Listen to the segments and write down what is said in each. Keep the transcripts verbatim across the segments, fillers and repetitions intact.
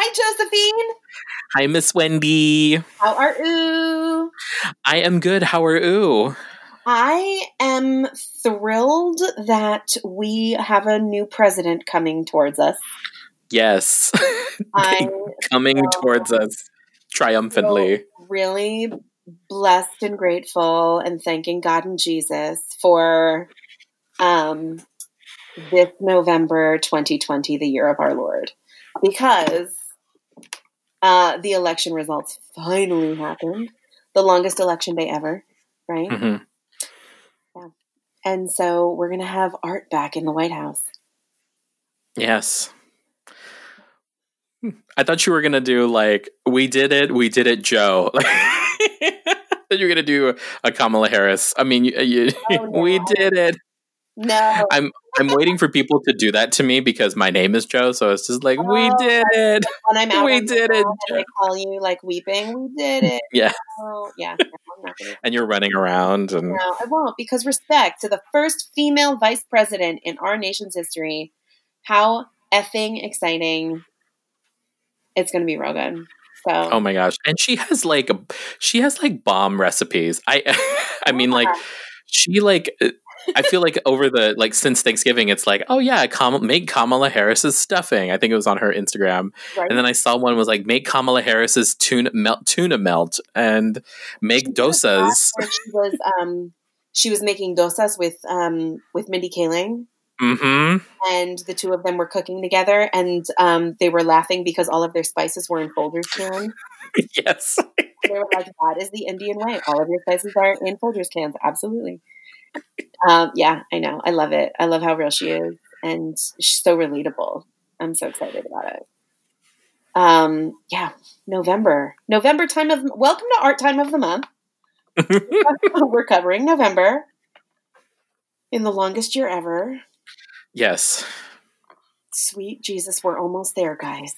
Hi, Josephine. Hi, Miss Wendy. How are you? I am good. How are you? I am thrilled that we have a new president coming towards us. Yes. I'm coming so towards us triumphantly. Really blessed and grateful and thanking God and Jesus for um, this November twenty twenty, the year of our Lord, because uh, the election results finally happened. The longest election day ever, right? Mm-hmm. Yeah. And so we're going to have Art back in the White House. Yes. I thought you were going to do like, we did it, we did it, Joe. You're going to do a Kamala Harris. I mean, you, you, oh, no. We did it. No. I'm I'm waiting for people to do that to me because my name is Joe. So it's just like, oh, we did it. When I'm out we did it. And I call you like weeping. We did it. Yeah. No. Yeah. No, I'm not gonna and you're running around. And no, I won't, because respect to the first female vice president in our nation's history. How effing exciting. It's going to be real good. So. Oh my gosh. And she has like, she has like bomb recipes. I, I mean yeah. like she like, I feel like over the, like since Thanksgiving, it's like, oh yeah, Kam- make Kamala Harris's stuffing. I think it was on her Instagram. Right. And then I saw one was like, make Kamala Harris's tuna melt, tuna melt and make she dosas. She was, um, she was making dosas with, um, with Mindy Kaling. Mm-hmm. And the two of them were cooking together, and um, they were laughing because all of their spices were in folders cans. Yes. They were like, that is the Indian way. All of your spices are in folders cans. Absolutely. Um, yeah, I know. I love it. I love how real she is. And she's so relatable. I'm so excited about it. Um, yeah, November. November time of... Welcome to Art Time of the Month. We're covering November in the longest year ever. Yes. Sweet Jesus, we're almost there, guys.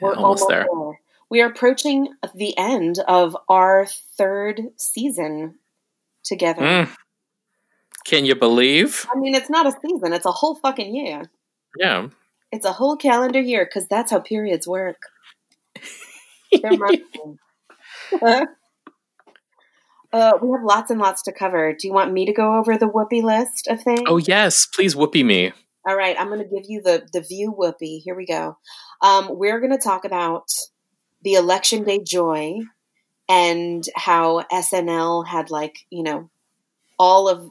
We're almost, almost there. there. We are approaching the end of our third season together. Mm. Can you believe? I mean, it's not a season. It's a whole fucking year. Yeah. It's a whole calendar year, because that's how periods work. They're monthly. Uh, we have lots and lots to cover. Do you want me to go over the whoopee list of things? Oh, yes. Please whoopee me. All right. I'm going to give you the, the view whoopee. Here we go. Um, we're going to talk about the election day joy and how S N L had, like, you know, all of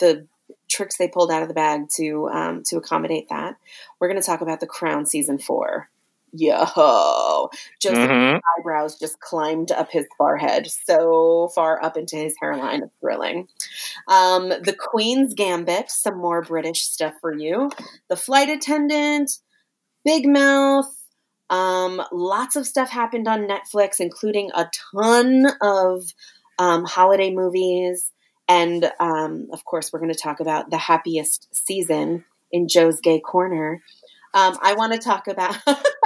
the tricks they pulled out of the bag to um, to accommodate that. We're going to talk about The Crown Season four. Yo, Joseph's mm-hmm. eyebrows just climbed up his forehead so far up into his hairline. It's thrilling. Um, the Queen's Gambit, some more British stuff for you. The Flight Attendant, Big Mouth. Um, lots of stuff happened on Netflix, including a ton of um, holiday movies. And, um, of course, we're going to talk about The Happiest Season in Joe's Gay Corner. Um, I want to talk about,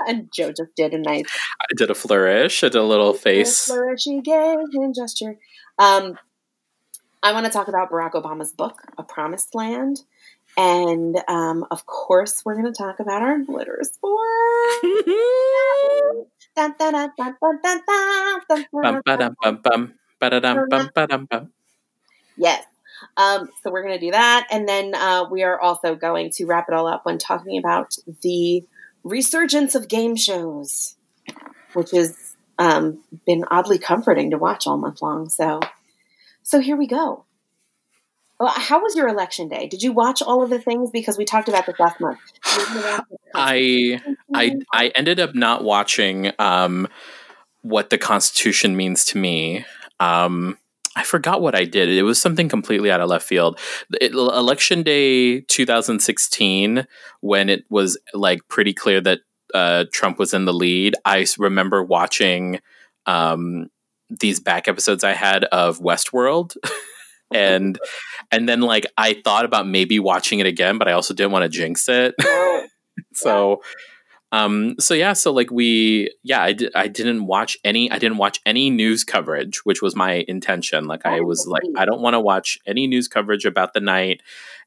and Joe just did a nice. I did a flourish, I did a little face. A flourishy gay hand gesture. Um, I want to talk about Barack Obama's book, A Promised Land. And, um, of course, we're going to talk about our glitter sport. Yes. Um, so we're going to do that. And then uh, we are also going to wrap it all up when talking about the resurgence of game shows, which has um, been oddly comforting to watch all month long. So so here we go. Well, how was your election day? Did you watch all of the things? Because we talked about this last month. I, I, I ended up not watching um, What the Constitution Means to Me. Um I forgot what I did. It was something completely out of left field. It, election day two thousand sixteen, when it was like pretty clear that uh, Trump was in the lead, I remember watching um, these back episodes I had of Westworld. and and then like I thought about maybe watching it again, but I also didn't want to jinx it. so... Um, so yeah, so like we, yeah, I, di- I didn't watch any, I didn't watch any news coverage, which was my intention. Like I was like, I don't want to watch any news coverage about the night.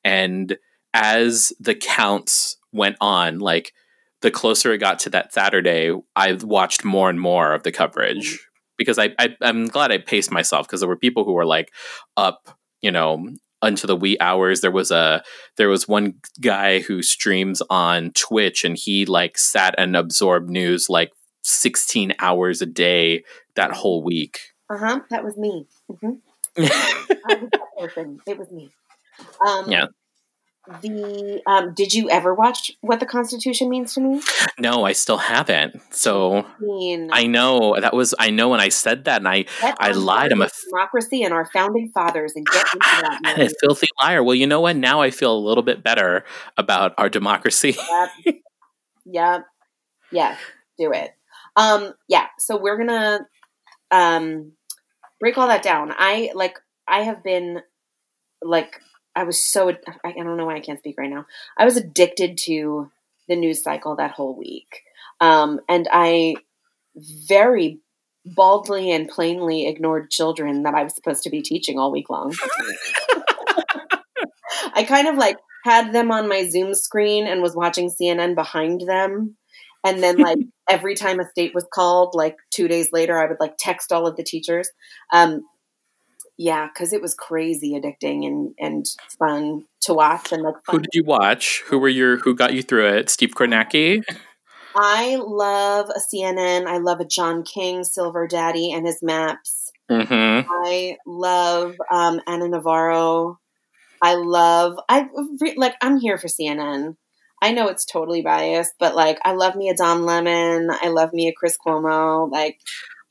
And as the counts went on, like the closer it got to that Saturday, I watched more and more of the coverage because I, I I'm glad I paced myself, because there were people who were like up, you know, unto the wee hours. There was a there was one guy who streams on Twitch, and he like sat and absorbed news like sixteen hours a day that whole week. Uh huh. That was me. Mm-hmm. I was that person. It was me. Um, yeah. The um, did you ever watch What the Constitution Means to Me? No, I still haven't. So I, I know that was I know when I said that, and I Let I lied. I'm a democracy and our founding fathers, and get into that. And a filthy liar. Well, you know what? Now I feel a little bit better about our democracy. Yep. Yep. Yeah. Do it. Um. Yeah. So we're gonna um break all that down. I like. I have been like. I was so, I don't know why I can't speak right now. I was addicted to the news cycle that whole week. Um, and I very baldly and plainly ignored children that I was supposed to be teaching all week long. I kind of like had them on my Zoom screen and was watching C N N behind them. And then like every time a state was called, like two days later, I would like text all of the teachers. Um, Yeah, because it was crazy addicting and, and fun to watch. And like, fun. Who did you watch? Who were your who got you through it? Steve Kornacki? I love a C N N. I love a John King, Silver Daddy, and his maps. Mm-hmm. I love um, Anna Navarro. I love I like. I'm here for C N N. I know it's totally biased, but like, I love me a Don Lemon. I love me a Chris Cuomo. Like.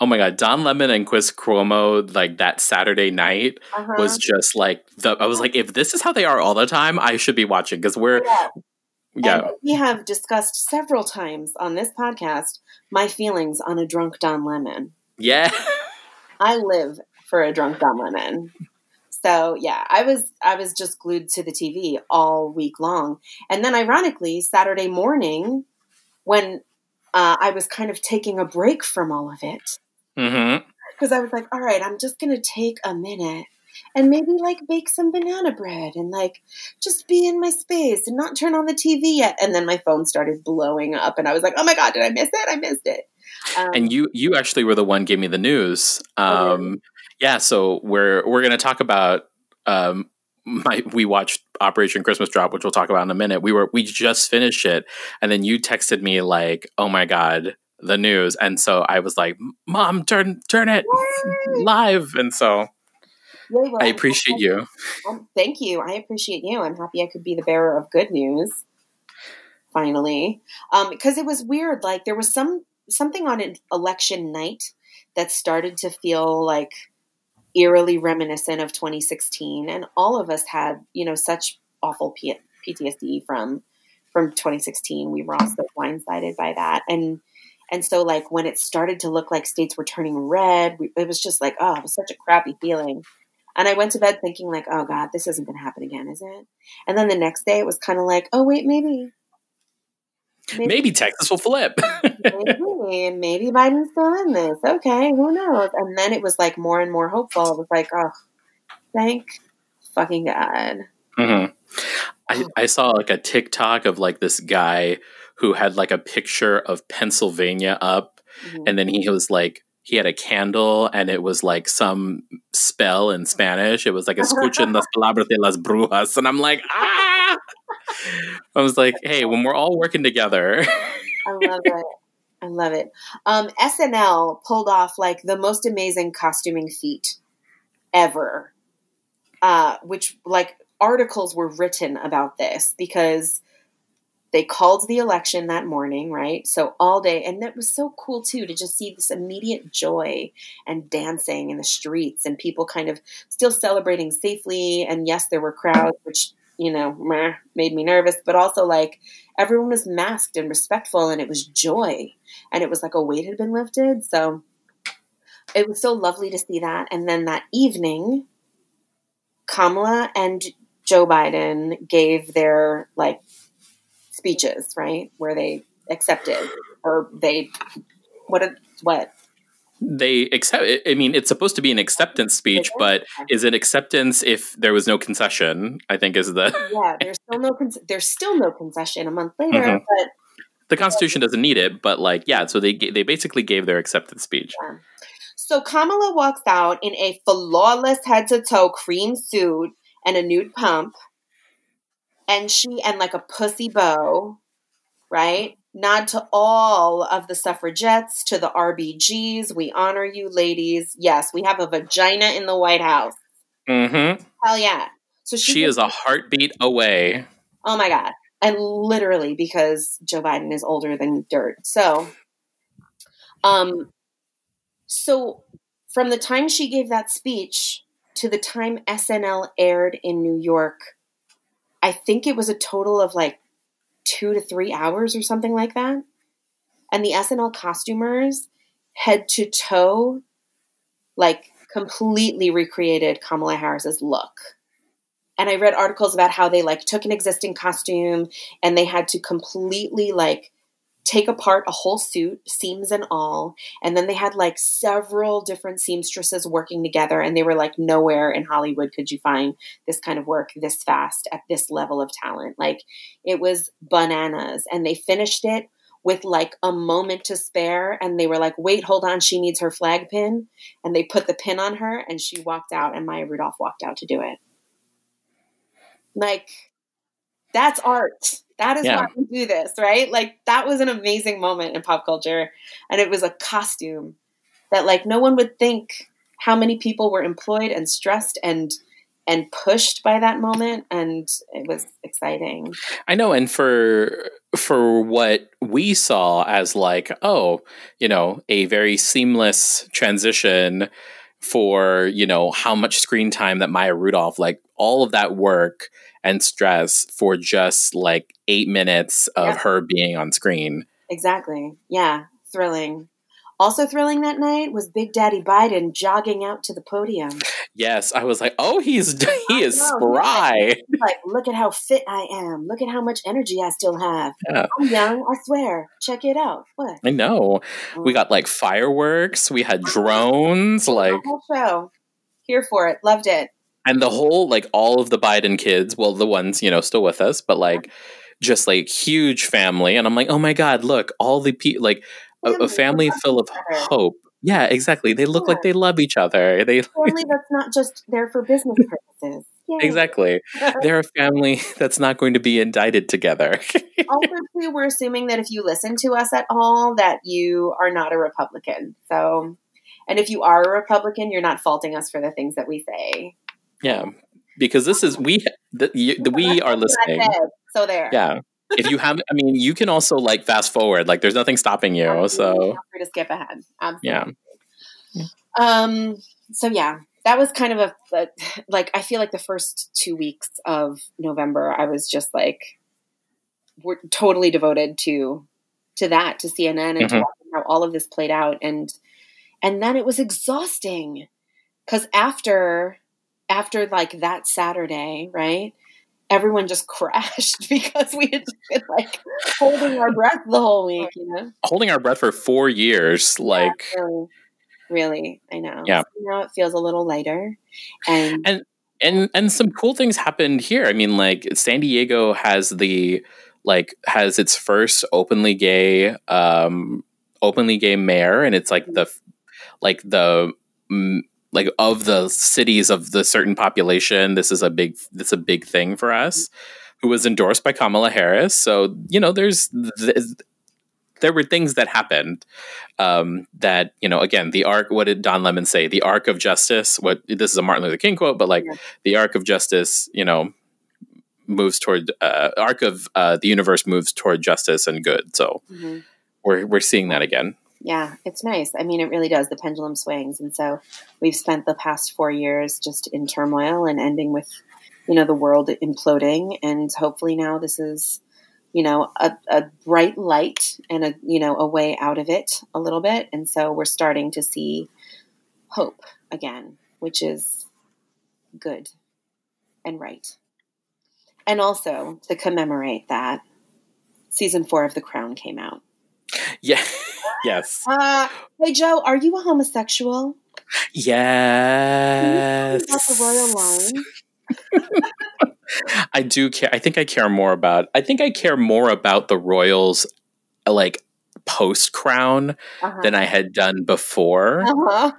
Oh my God, Don Lemon and Chris Cuomo, like that Saturday night uh-huh. was just like, the. I was like, if this is how they are all the time, I should be watching because we're, yeah. yeah. And we have discussed several times on this podcast my feelings on a drunk Don Lemon. Yeah. I live for a drunk Don Lemon. So yeah, I was I was just glued to the T V all week long. And then ironically, Saturday morning when uh, I was kind of taking a break from all of it. Mm-hmm. Because I was like, all right, I'm just going to take a minute and maybe like bake some banana bread and like just be in my space and not turn on the T V yet. And then my phone started blowing up and I was like, oh my God, did I miss it? I missed it. Um, and you, you actually were the one gave me the news. Um, okay. Yeah. So we're, we're going to talk about, um, My, we watched Operation Christmas Drop, which we'll talk about in a minute. We were we just finished it, and then you texted me like, "Oh my God, the news!" And so I was like, "Mom, turn turn it Yay. live!" And so Yay, well, I appreciate I'm, you. I'm, thank you. I appreciate you. I'm happy I could be the bearer of good news finally, because um, it was weird. Like there was some something on an election night that started to feel like. Eerily reminiscent of twenty sixteen, and all of us had, you know, such awful P- PTSD from from twenty sixteen. We were all so blindsided by that, and and so like when it started to look like states were turning red, we, it was just like, oh, it was such a crappy feeling. And I went to bed thinking like, oh God, this isn't going to happen again, is it? And then the next day, it was kind of like, oh wait, maybe, maybe, maybe Texas will flip. Maybe, maybe Biden's still in this. Okay, who knows? And then it was like more and more hopeful. It was like, oh, thank fucking God. Mm-hmm. I, I saw like a TikTok of like this guy who had like a picture of Pennsylvania up, mm-hmm. and then he was like, he had a candle, and it was like some spell in Spanish. It was like "Escuchen las palabras de las brujas," and I'm like, ah. I was like, hey, when we're all working together. I love it. I love it. Um, S N L pulled off like the most amazing costuming feat ever, uh, which like articles were written about this because they called the election that morning, right? So all day. And that was so cool too, to just see this immediate joy and dancing in the streets and people kind of still celebrating safely. And yes, there were crowds, which you know, meh, made me nervous, but also like everyone was masked and respectful and it was joy and it was like a weight had been lifted. So it was so lovely to see that. And then that evening, Kamala and Joe Biden gave their like speeches, right? Where they accepted or they, what, what? They accept. I mean, it's supposed to be an acceptance speech, but is it acceptance if there was no concession? I think is the yeah. There's still no. Con- there's still no concession a month later, mm-hmm. but The Constitution doesn't need it, but like, yeah, so they they basically gave their acceptance speech. Yeah. So Kamala walks out in a flawless head-to-toe cream suit and a nude pump, and she and like a pussy bow, right? Nod to all of the suffragettes, to the R B Gs. We honor you, ladies. Yes, we have a vagina in the White House. Mm-hmm. Hell yeah. So she, she is a heartbeat away. Oh my God. And literally, because Joe Biden is older than dirt. So, um, so from the time she gave that speech to the time S N L aired in New York, I think it was a total of like two to three hours or something like that. And the S N L costumers head to toe, like completely recreated Kamala Harris's look. And I read articles about how they like took an existing costume and they had to completely like take apart a whole suit, seams and all. And then they had like several different seamstresses working together. And they were like, nowhere in Hollywood could you find this kind of work this fast at this level of talent. Like it was bananas. And they finished it with like a moment to spare. And they were like, wait, hold on. She needs her flag pin. And they put the pin on her and she walked out and Maya Rudolph walked out to do it. Like, that's art. That is yeah. why we do this, right? Like, that was an amazing moment in pop culture. And it was a costume that, like, no one would think how many people were employed and stressed and and pushed by that moment. And it was exciting. I know. And for for what we saw as, like, oh, you know, a very seamless transition for, you know, how much screen time that Maya Rudolph, like, all of that work and stress for just like eight minutes of yeah. her being on screen. Exactly. Yeah. Thrilling. Also thrilling that night was Big Daddy Biden jogging out to the podium. Yes. I was like, oh, he's, he is spry. Like, look at how fit I am. Look at how much energy I still have. Yeah. I'm young, I swear. Check it out. What? I know. Mm. We got like fireworks. We had drones. Like, the whole show. Here for it. Loved it. And the whole, like, all of the Biden kids, well, the ones, you know, still with us, but, like, just, like, huge family. And I'm like, oh, my God, look, all the people, like, a, a family full of hope. Yeah, exactly. They look yeah. like they love each other. They family that's not just there for business purposes. Yay. Exactly. They're a family that's not going to be indicted together. Also, too, we're assuming that if you listen to us at all, that you are not a Republican. So, and if you are a Republican, you're not faulting us for the things that we say. Yeah, because this is, we the, you, the, we are listening. So there. Yeah. If you haven't, I mean, you can also like fast forward. Like there's nothing stopping you. Absolutely. So. Feel free to skip ahead. Absolutely. Yeah. Um. So yeah, that was kind of a, a, like, I feel like the first two weeks of November, I was just like, we're totally devoted to, to that, to C N N and mm-hmm. to watching how all of this played out. And, and then it was exhausting because after... After like that Saturday, right? Everyone just crashed because we had been like holding our breath the whole week, you know? Holding our breath for four years, like yeah, really, really, I know. Yeah. So now it feels a little lighter, and and and and some cool things happened here. I mean, like San Diego has the like has its first openly gay, um, openly gay mayor, and it's like mm-hmm. the like the. Mm, like of the cities of the certain population, this is a big, that's a big thing for us, who was endorsed by Kamala Harris. So, you know, there's, th- there were things that happened um, that, you know, again, the arc, what did Don Lemon say? The arc of justice, what, this is a Martin Luther King quote, but like yeah. the arc of justice, you know, moves toward uh arc of uh, the universe moves toward justice and good. So mm-hmm. we're, we're seeing that again. Yeah, it's nice. I mean, it really does. The pendulum swings. And so we've spent the past four years just in turmoil and ending with, you know, the world imploding. And hopefully now this is, you know, a, a bright light and a, you know, a way out of it a little bit. And so we're starting to see hope again, which is good and right. And also to commemorate that, season four of The Crown came out. Yeah. Yes. Uh, hey, Joe, are you a homosexual? Yes. About the royal line? I do care. I think I care more about, I think I care more about the royals like post Crown uh-huh. than I had done before. Uh-huh.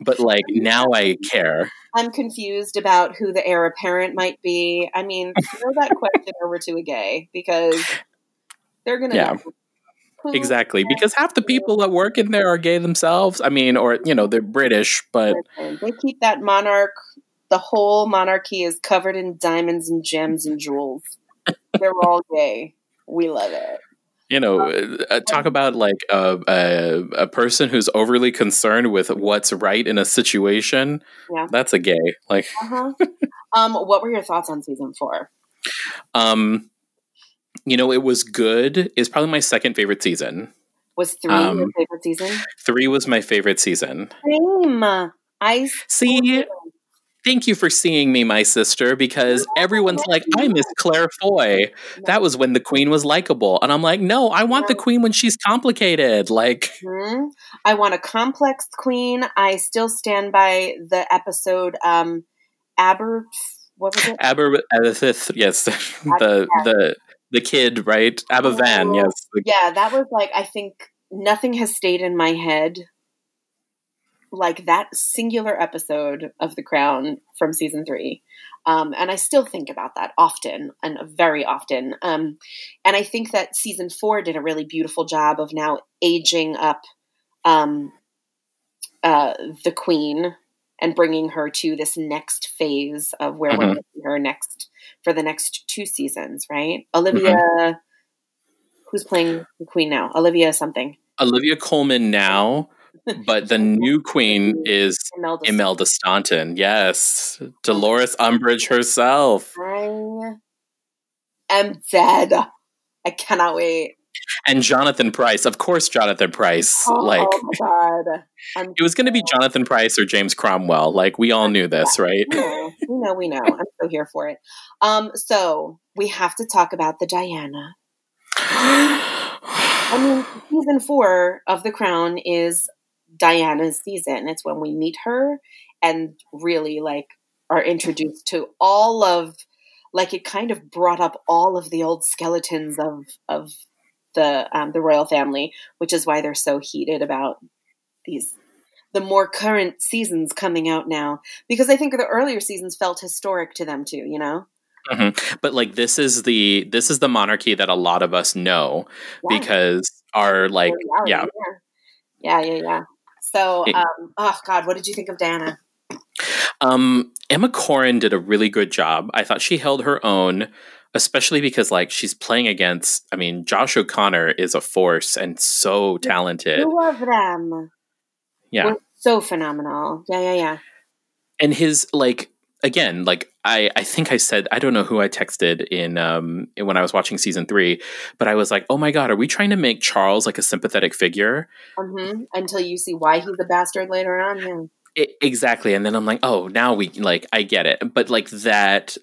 But like now I care. I'm confused about who the heir apparent might be. I mean, throw that question over to a gay because they're going to yeah. know. Exactly, because half the people that work in there are gay themselves. I mean, or, you know, they're British, but... They keep that monarch, the whole monarchy is covered in diamonds and gems and jewels. They're all gay. We love it. You know, um, talk about, like, a, a, a person who's overly concerned with what's right in a situation. Yeah. That's a gay. Like, uh-huh. um, what were your thoughts on season four? Um... You know, it was good. It's probably my second favorite season. Was three um, your favorite season? Three was my favorite season. Same. I see. Thank you for seeing me, my sister, because everyone's like, I miss Claire Foy. That was when the Queen was likable. And I'm like, no, I want the Queen when she's complicated. Like, mm-hmm. I want a complex Queen. I still stand by the episode um, Aber. What was it? Aber. Yes. The. the The kid, right? Abba oh, Van, yes. Yeah, that was like, I think nothing has stayed in my head like that singular episode of The Crown from season three. Um, and I still think about that often and very often. Um, and I think that season four did a really beautiful job of now aging up um, uh, the Queen and bringing her to this next phase of where mm-hmm. we're going to see her next for the next two seasons, right? Olivia, mm-hmm. who's playing the Queen now? Olivia something. Olivia Colman now, but the new Queen is Imelda, Imelda Staunton. Yes. Dolores Umbridge herself. I am dead. I cannot wait. And Jonathan Pryce, of course, Jonathan Pryce. Oh, like, oh my God. I'm it was going to be Jonathan Pryce or James Cromwell. Like, we all knew this, right? We know, we know. We know. I'm so here for it. Um, so we have to talk about the Diana. I mean, season four of The Crown is Diana's season. It's when we meet her and really, like, are introduced to all of, like, it kind of brought up all of the old skeletons of of. the um, the royal family, which is why they're so heated about these the more current seasons coming out now, because I think the earlier seasons felt historic to them too, you know? Mm-hmm. But like this is the this is the monarchy that a lot of us know yeah. because our like oh, yeah, yeah. yeah yeah yeah yeah so um, oh God, what did you think of Diana? Um, Emma Corrin did a really good job. I thought she held her own, especially because like she's playing against, I mean, Josh O'Connor is a force and so talented. Two of them. Yeah. We're so phenomenal. Yeah, yeah, yeah. And his like, again, like I, I think I said, I don't know who I texted in, um, when I was watching season three, but I was like, oh my God, are we trying to make Charles like a sympathetic figure? Mm-hmm. Until you see why he's a bastard later on. Yeah. It, exactly. And then I'm like, oh, now we like, I get it. But like that,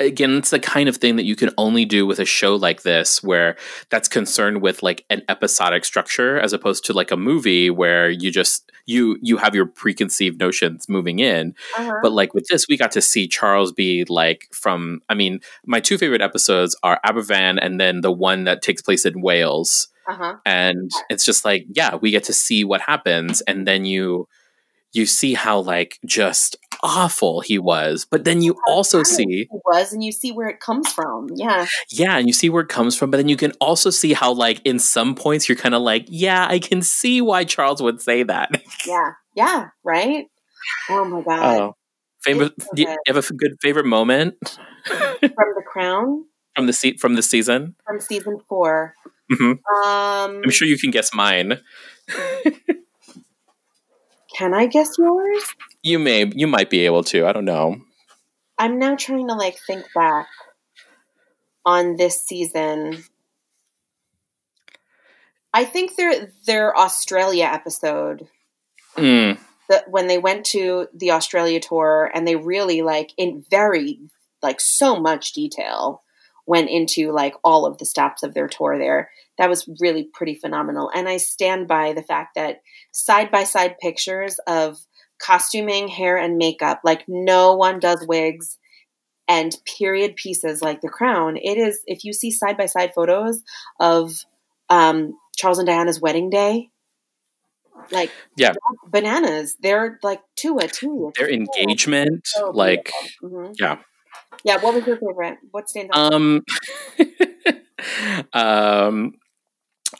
again, it's the kind of thing that you can only do with a show like this, where that's concerned with like an episodic structure, as opposed to like a movie where you just, you, you have your preconceived notions moving in. Uh-huh. But like with this, we got to see Charles be like from, I mean, my two favorite episodes are Aber Van and then the one that takes place in Wales. Uh-huh. And it's just like, yeah, we get to see what happens. And then you, you see how like just awful he was, but then you how also see he was, and you see where it comes from. Yeah. Yeah. And you see where it comes from, but then you can also see how like in some points you're kind of like, yeah, I can see why Charles would say that. Yeah. Yeah. Right. Oh my God. Oh, favorite, so do you have a good favorite moment from The Crown? From the se- from the season? From season four. Mm-hmm. Um, I'm sure you can guess mine. Can I guess yours? You may. You might be able to. I don't know. I'm now trying to like think back on this season. I think their their Australia episode, mm. the, when they went to the Australia tour, and they really like in very like so much detail went into like all of the stops of their tour there. That was really pretty phenomenal. And I stand by the fact that side-by-side pictures of costuming, hair, and makeup, like no one does wigs and period pieces like The Crown. It is, if you see side-by-side photos of um, Charles and Diana's wedding day. Like, yeah, bananas. They're like to a two. Their engagement, so like, mm-hmm. yeah, yeah. What was your favorite? What stands out? Um, um,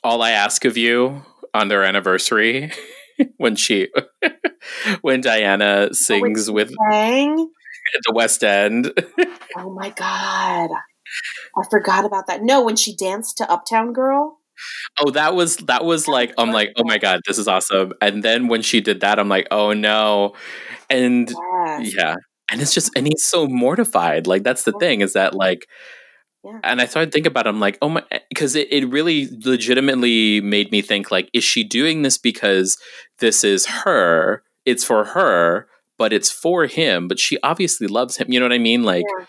All I Ask of You on their anniversary when she, when Diana sings oh, with at the West End. Oh my God, I forgot about that. No, when she danced to Uptown Girl. Oh, that was, that was like, I'm like, oh my God, this is awesome. And then when she did that, I'm like, oh no. And yes. yeah. And it's just, and he's so mortified. Like, that's the thing is that like, yeah. and I started thinking about it. I'm like, oh my, because it, it really legitimately made me think like, is she doing this because this is her, it's for her, but it's for him, but she obviously loves him. You know what I mean? Like yeah.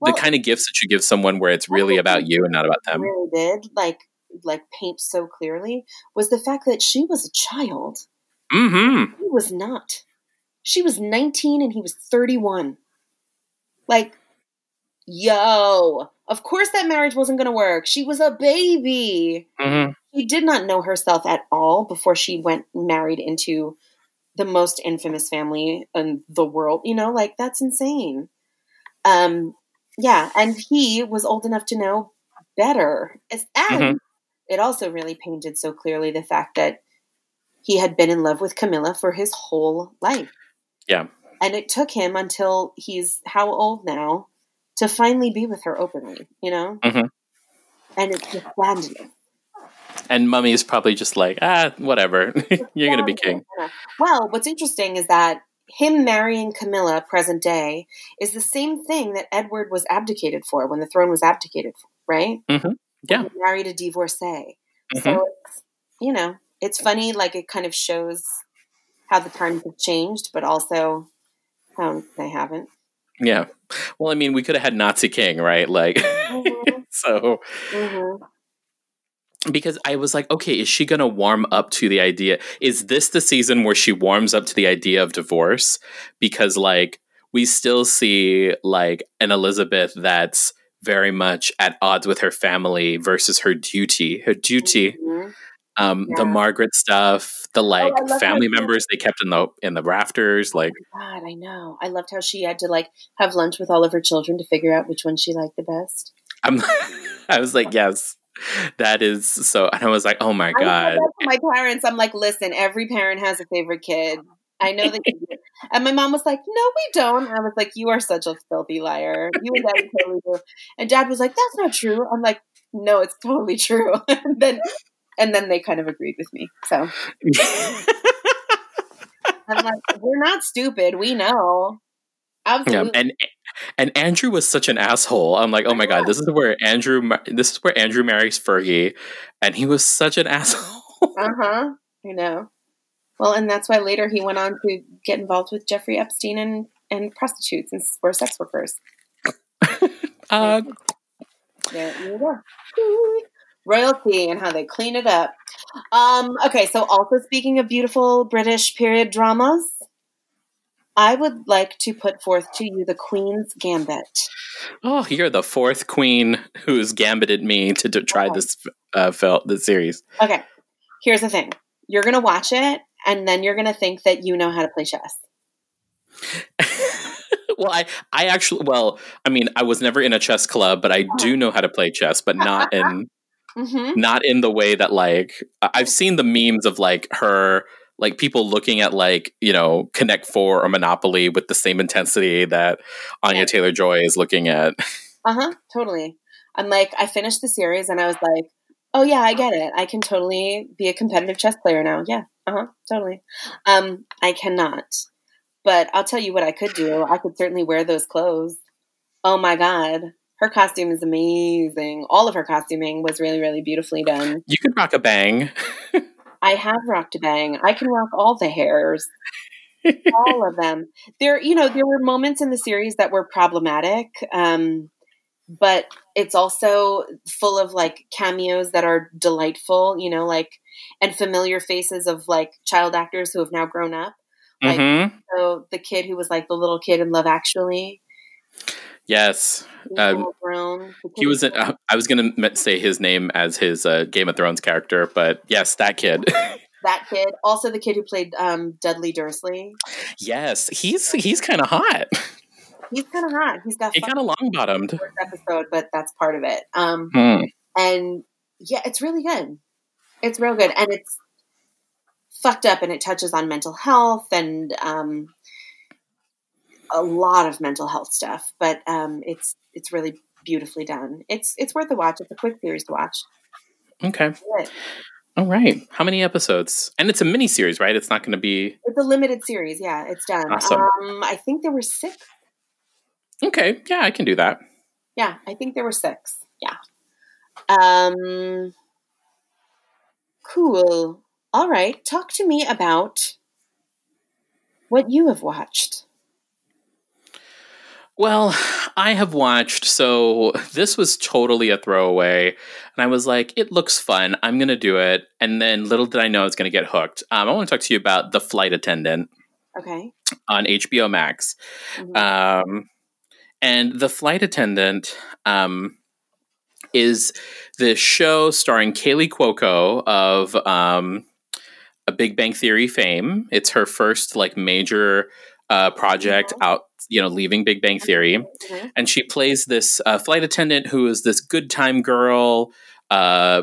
well, the kind of gifts that you give someone where it's really about you and not about them. Really did. Like, like paint so clearly was the fact that she was a child. Mm-hmm. He was not. She was nineteen and he was thirty-one. Like, yo, of course that marriage wasn't going to work. She was a baby. Mm-hmm. She did not know herself at all before she went married into the most infamous family in the world. You know, like that's insane. Um, yeah. And he was old enough to know better. And mm-hmm. it also really painted so clearly the fact that he had been in love with Camilla for his whole life. Yeah. And it took him until he's how old now to finally be with her openly, you know? Mm-hmm. And it's just blandly. And Mummy is probably just like, ah, whatever. You're going to be king. Well, what's interesting is that him marrying Camilla present day is the same thing that Edward was abdicated for when the throne was abdicated for. Right? Mm-hmm. Yeah. Married a divorcee. Mm-hmm. So, it's, you know, it's funny, like it kind of shows how the times have changed, but also um, they haven't. Yeah. Well, I mean, we could have had Nazi King, right? Like, mm-hmm. so. Mm-hmm. Because I was like, okay, is she going to warm up to the idea? Is this the season where she warms up to the idea of divorce? Because, like, we still see, like, an Elizabeth that's very much at odds with her family versus her duty, her duty, mm-hmm. um, yeah. the Margaret stuff, the like oh, family members they kept in the, in the rafters. Like, oh God, I know. I loved how she had to like have lunch with all of her children to figure out which one she liked the best. I'm, I was like, yes, that is so. And I was like, oh my God. My parents, I'm like, listen, every parent has a favorite kid. I know that you do. And my mom was like, no, we don't. And I was like, you are such a filthy liar. You and Dad totally do. And Dad was like, that's not true. I'm like, no, it's totally true. And then, and then they kind of agreed with me. So I'm like, we're not stupid. We know. Absolutely. Yeah, and and Andrew was such an asshole. I'm like, oh my God, this is where Andrew, this is where Andrew marries Fergie, and he was such an asshole. Uh huh. You know. Well, and that's why later he went on to get involved with Jeffrey Epstein and, and prostitutes and were sex workers. uh, there you go. Royalty and how they clean it up. Um, okay, so also speaking of beautiful British period dramas, I would like to put forth to you The Queen's Gambit. Oh, you're the fourth queen who's gambited me to, to try oh. this uh, film, this series. Okay, here's the thing. You're going to watch it. And then you're going to think that you know how to play chess. Well, I, I actually, well, I mean, I was never in a chess club, but I do know how to play chess, but not in, mm-hmm. not in the way that like, I've seen the memes of like her, like people looking at like, you know, Connect Four or Monopoly with the same intensity that Anya yeah. Taylor-Joy is looking at. Uh-huh. Totally. I'm like, I finished the series and I was like, oh yeah, I get it. I can totally be a competitive chess player now. Yeah. Uh-huh, totally. Um, I cannot. But I'll tell you what I could do. I could certainly wear those clothes. Oh my God. Her costume is amazing. All of her costuming was really, really beautifully done. You could rock a bang. I have rocked a bang. I can rock all the hairs. All of them. There, you know, there were moments in the series that were problematic. Um, but it's also full of like cameos that are delightful, you know, like and familiar faces of like child actors who have now grown up. Like, mm-hmm. So the kid who was like the little kid in Love Actually. Yes. Um, he was, uh, I was going to say his name as his uh, Game of Thrones character, but yes, that kid. That kid. Also the kid who played um, Dudley Dursley. Yes. He's, he's kind of hot. He's kind of hot. He's got, he kind of long bottomed episode, but that's part of it. Um, hmm. And yeah, it's really good. It's real good. And it's fucked up, and it touches on mental health and, um, a lot of mental health stuff, but um, it's it's really beautifully done. It's it's worth a watch. It's a quick series to watch. Okay. All right. How many episodes? And it's a mini series, right? It's not going to be. It's a limited series. Yeah, it's done. Awesome. Um, I think there were six. Okay. Yeah, I can do that. Yeah, I think there were six. Yeah. Um. Cool. All right. Talk to me about what you have watched. Well, I have watched, so this was totally a throwaway, and I was like, it looks fun, I'm going to do it, and then little did I know I was going to get hooked. Um, I want to talk to you about The Flight Attendant. Okay. On H B O Max. Mm-hmm. Um, and The Flight Attendant um, is this show starring Kaley Cuoco of um, A Big Bang Theory fame. It's her first, like, major uh, project mm-hmm. out. You know, leaving Big Bang Theory. Mm-hmm. And she plays this uh, flight attendant who is this good time girl, uh,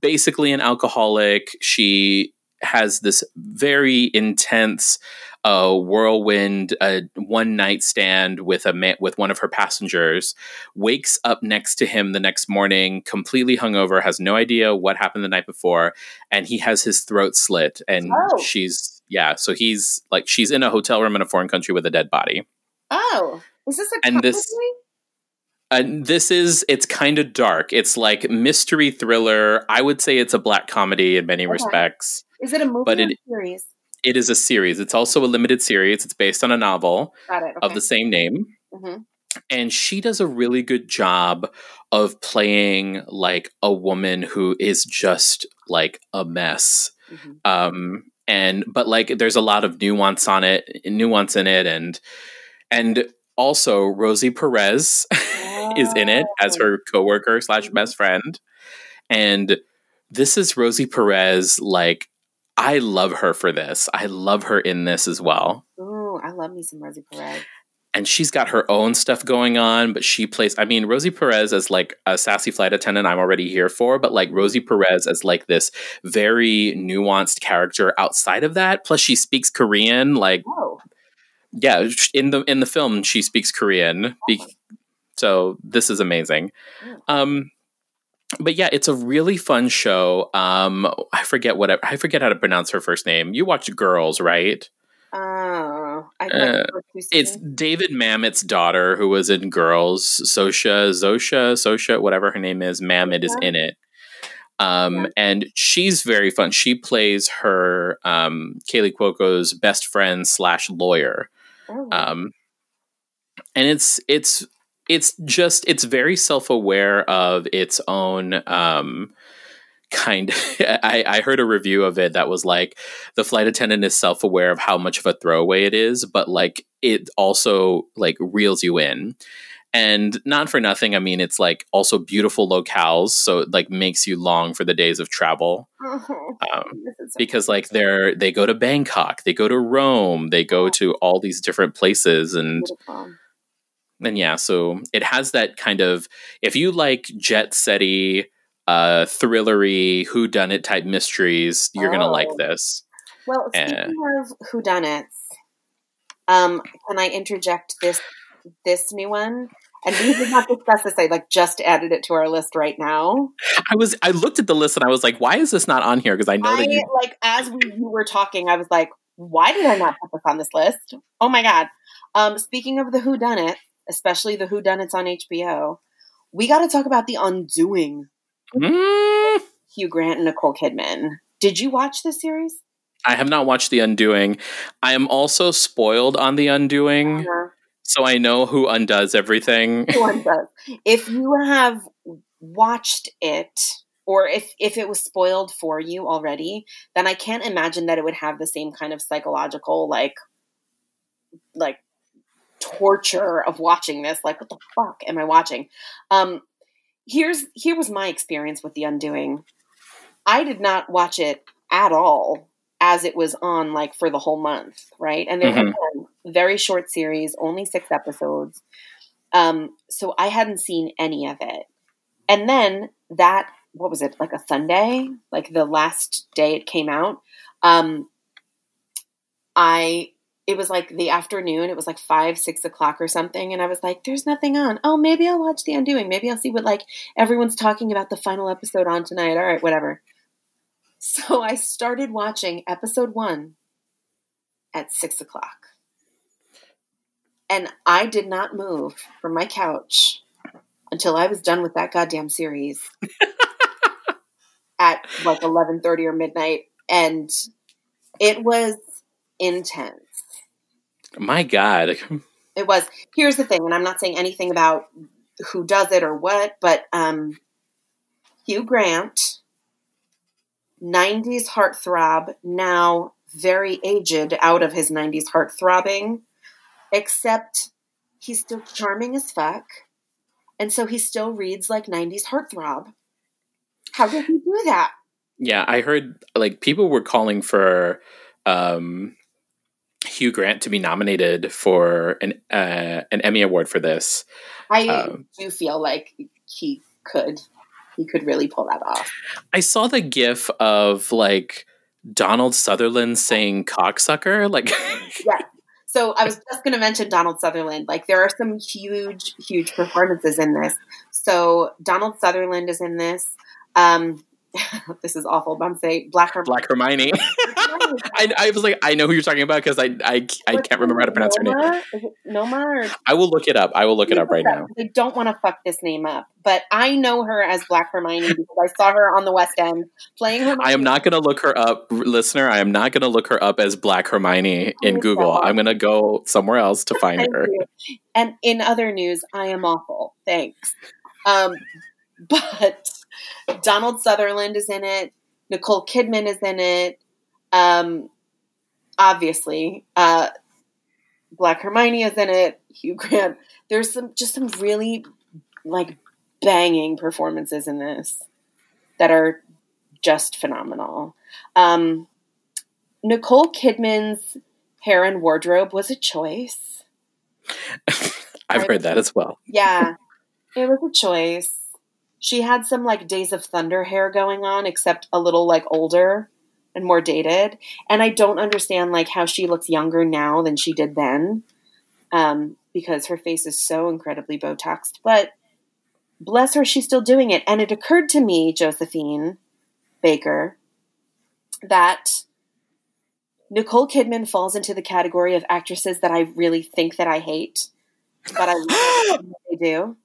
basically an alcoholic. She has this very intense uh, whirlwind uh, one night stand with a man, with one of her passengers, wakes up next to him the next morning, completely hungover, has no idea what happened the night before. And he has his throat slit, and oh. she's, yeah. So he's like, she's in a hotel room in a foreign country with a dead body. Oh, is this a and comedy? This, and this is, it's kind of dark. It's like mystery thriller. I would say it's a black comedy in many okay. respects. Is it a movie but or it, series? It is a series. It's also a limited series. It's based on a novel Got it. Okay. of the same name. Mm-hmm. And she does a really good job of playing like a woman who is just like a mess. Mm-hmm. Um, and, but like, there's a lot of nuance on it, nuance in it. And, And also, Rosie Perez oh. is in it as her coworker slash best friend. And this is Rosie Perez. Like, I love her for this. I love her in this as well. Ooh, I love me some Rosie Perez. And she's got her own stuff going on, but she plays, I mean, Rosie Perez as like a sassy flight attendant I'm already here for, but like Rosie Perez as like this very nuanced character outside of that. Plus, she speaks Korean, like... Oh. Yeah, in the in the film, she speaks Korean, so this is amazing. Um, but yeah, it's a really fun show. Um, I forget what I, I forget how to pronounce her first name. You watched Girls, right? Oh, I uh, it's David Mamet's daughter who was in Girls. Sosha, Zosha, Sosha, whatever her name is, Mamet is in it. Um, and she's very fun. She plays her um, Kaley Cuoco's best friend slash lawyer. Oh. Um, and it's, it's, it's just, it's very self-aware of its own, um, kind of, I, I heard a review of it that was like, the flight attendant is self-aware of how much of a throwaway it is, but like, it also like reels you in. And not for nothing, I mean, it's like also beautiful locales. So it like makes you long for the days of travel oh, um, because like they're, they go to Bangkok, they go to Rome, they go yeah. to all these different places. And, beautiful. and yeah, so it has that kind of, if you like jet setty, uh, thrillery, whodunit type mysteries, you're oh. going to like this. Well, speaking uh, of whodunits, um, can I interject this, this new one? And we did not discuss this. I like just added it to our list right now. I was I looked at the list and I was like, why is this not on here? Because I know I, that you like as we you were talking, I was like, why did I not put this on this list? Oh my God. Um, speaking of the whodunit, especially the whodunits on H B O, we gotta talk about The Undoing. Mm. Hugh Grant and Nicole Kidman. Did you watch this series? I have not watched The Undoing. I am also spoiled on The Undoing. Uh-huh. So I know who undoes everything. Who undoes. If you have watched it, or if, if it was spoiled for you already, then I can't imagine that it would have the same kind of psychological, like, like torture of watching this. Like, what the fuck am I watching? Um, here's here was my experience with The Undoing. I did not watch it at all as it was on, like, for the whole month, right? And it mm-hmm. was a very short series, only six episodes. Um, so I hadn't seen any of it. And then that, what was it, like a Sunday? Like the last day it came out. Um, I, it was like the afternoon, it was like five, six o'clock or something. And I was like, there's nothing on. Oh, maybe I'll watch The Undoing. Maybe I'll see what, like, everyone's talking about the final episode on tonight. All right, whatever. So I started watching episode one at six o'clock. And I did not move from my couch until I was done with that goddamn series at like eleven thirty or midnight. And it was intense. My God. It was. Here's the thing. And I'm not saying anything about who does it or what, but um, Hugh Grant, nineties heartthrob, now very aged out of his nineties heartthrobbing, except he's still charming as fuck. And so he still reads like nineties heartthrob. How did he do that? Yeah, I heard, like, people were calling for um, Hugh Grant to be nominated for an uh, an Emmy Award for this. I um, do feel like he could. He could really pull that off. I saw the gif of, like, Donald Sutherland saying cocksucker. Like, yeah. So I was just going to mention Donald Sutherland. Like, there are some huge, huge performances in this. So Donald Sutherland is in this. Um, this is awful, but I'm saying Black Hermione. Black Hermione. I, I was like, I know who you're talking about because I, I, I can't remember how to pronounce Noma? Her name. Is it Noma? Or- I will look it up. I will look it up right now. I don't want to fuck this name up, but I know her as Black Hermione because I saw her on the West End playing Hermione. I am not going to look her up, listener. I am not going to look her up as Black Hermione in Google. I'm going to go somewhere else to find her. You. And in other news, I am awful. Thanks. Um, but Donald Sutherland is in it. Nicole Kidman is in it. Um, obviously, uh, Black Hermione is in it. Hugh Grant. There's some, just some really, like, banging performances in this that are just phenomenal. Um, Nicole Kidman's hair and wardrobe was a choice. I've I heard that as well. Yeah. It was a choice. She had some, like, Days of Thunder hair going on, except a little, like, older and more dated. And I don't understand, like, how she looks younger now than she did then, um, because her face is so incredibly Botoxed. But bless her, she's still doing it. And it occurred to me, Josephine Baker, that Nicole Kidman falls into the category of actresses that I really think that I hate, but I love what they do.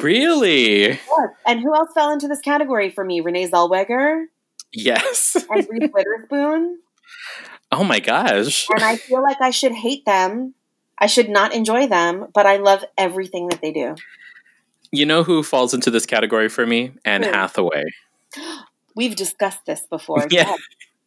Really? Yes. And who else fell into this category for me? Renee Zellweger? Yes. And Reese Witherspoon. Oh my gosh. And I feel like I should hate them. I should not enjoy them, but I love everything that they do. You know who falls into this category for me? Anne hmm. Hathaway. We've discussed this before. Yeah. Yes.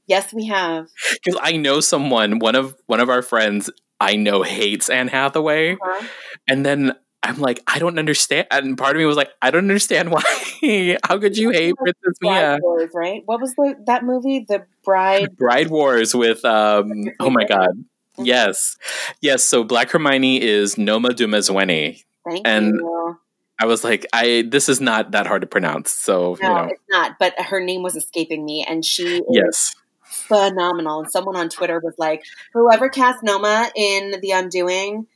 Yes, we have. Because I know someone, one of one of our friends I know hates Anne Hathaway. Uh-huh. And then I'm like, I don't understand. And part of me was like, I don't understand why. How could you hate Princess Mia? Wars, right? What was the, that movie? The Bride Bride Wars with, um, oh my God. Yes. Yes. So Black Hermione is Noma Dumezweni. Thank and you. I was like, I, this is not that hard to pronounce. So, no, you know. It's not, but her name was escaping me and she is yes. phenomenal. And someone on Twitter was like, whoever cast Noma in The Undoing,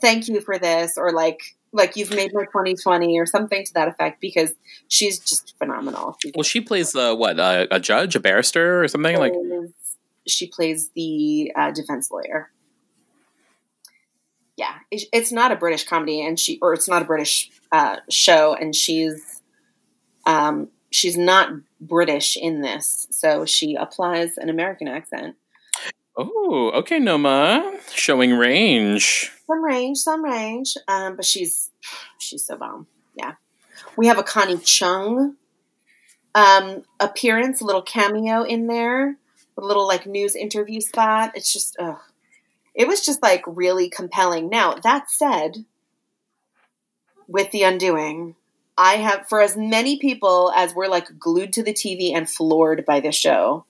thank you for this, or like, like you've made my twenty twenty or something to that effect, because she's just phenomenal. She well, she plays the, uh, what, uh, a judge, a barrister or something? Like, she plays the uh, defense lawyer. Yeah. It, it's not a British comedy and she, or it's not a British uh, show. And she's, um, she's not British in this. So she applies an American accent. Oh, okay, Noma. Showing range. Some range, some range. Um, but she's she's so bomb. Yeah. We have a Connie Chung um, appearance, a little cameo in there, a little, like, news interview spot. It's just, ugh. it was just like really compelling. Now, that said, with The Undoing, I have, for as many people as were like glued to the T V and floored by this show,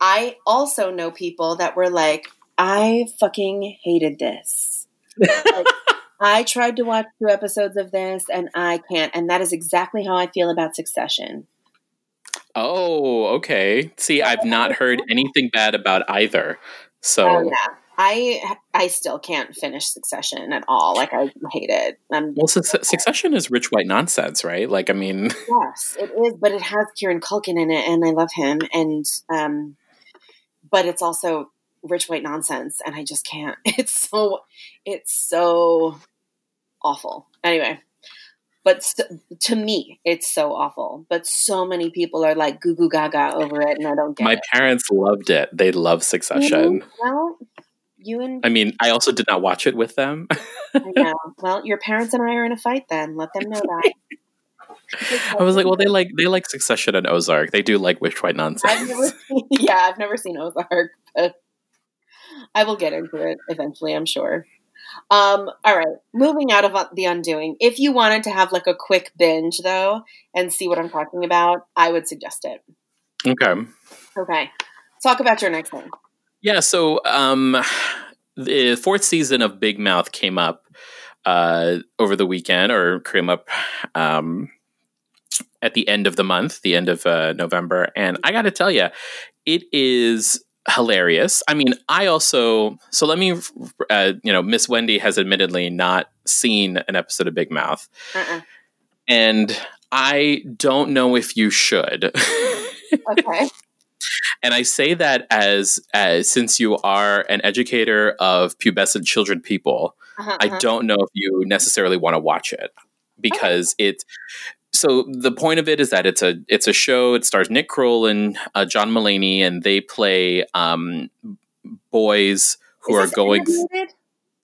I also know people that were like, I fucking hated this. Like, I tried to watch two episodes of this and I can't. And that is exactly how I feel about Succession. Oh, okay. See, I've not heard anything bad about either. So um, yeah. I I still can't finish Succession at all. Like, I hate it. I'm well, su- Succession is rich white nonsense, right? Like, I mean... Yes, it is, but it has Kieran Culkin in it, and I love him. And um, but it's also rich white nonsense, and I just can't. It's so... It's so awful. Anyway... But st- to me, it's so awful. But so many people are like goo goo gaga over it, and I don't get it. My parents loved it. They love Succession. Mm-hmm. Well, you and... I mean, I also did not watch it with them. I know. Well, your parents and I are in a fight then. Let them know that. I was like, well, they like they like Succession and Ozark. They do like witch white nonsense. I've never seen, yeah, I've never seen Ozark, but I will get into it eventually, I'm sure. Um, all right, moving out of The Undoing. If you wanted to have like a quick binge though, and see what I'm talking about, I would suggest it. Okay. Okay. Talk about your next one. Yeah. So, um, the fourth season of Big Mouth came up, uh, over the weekend or came up, um, at the end of the month, the end of, uh, November. And I got to tell you, it is hilarious. I mean, I also, so let me, uh, you know, Miss Wendy has admittedly not seen an episode of Big Mouth. Uh-uh. And I don't know if you should. Okay. And I say that as, as, since you are an educator of pubescent children people, uh-huh, I uh-huh. don't know if you necessarily want to watch it because okay. it's, So the point of it is that it's a it's a show. It stars Nick Kroll and uh, John Mulaney, and they play um, boys who is are going. Animated?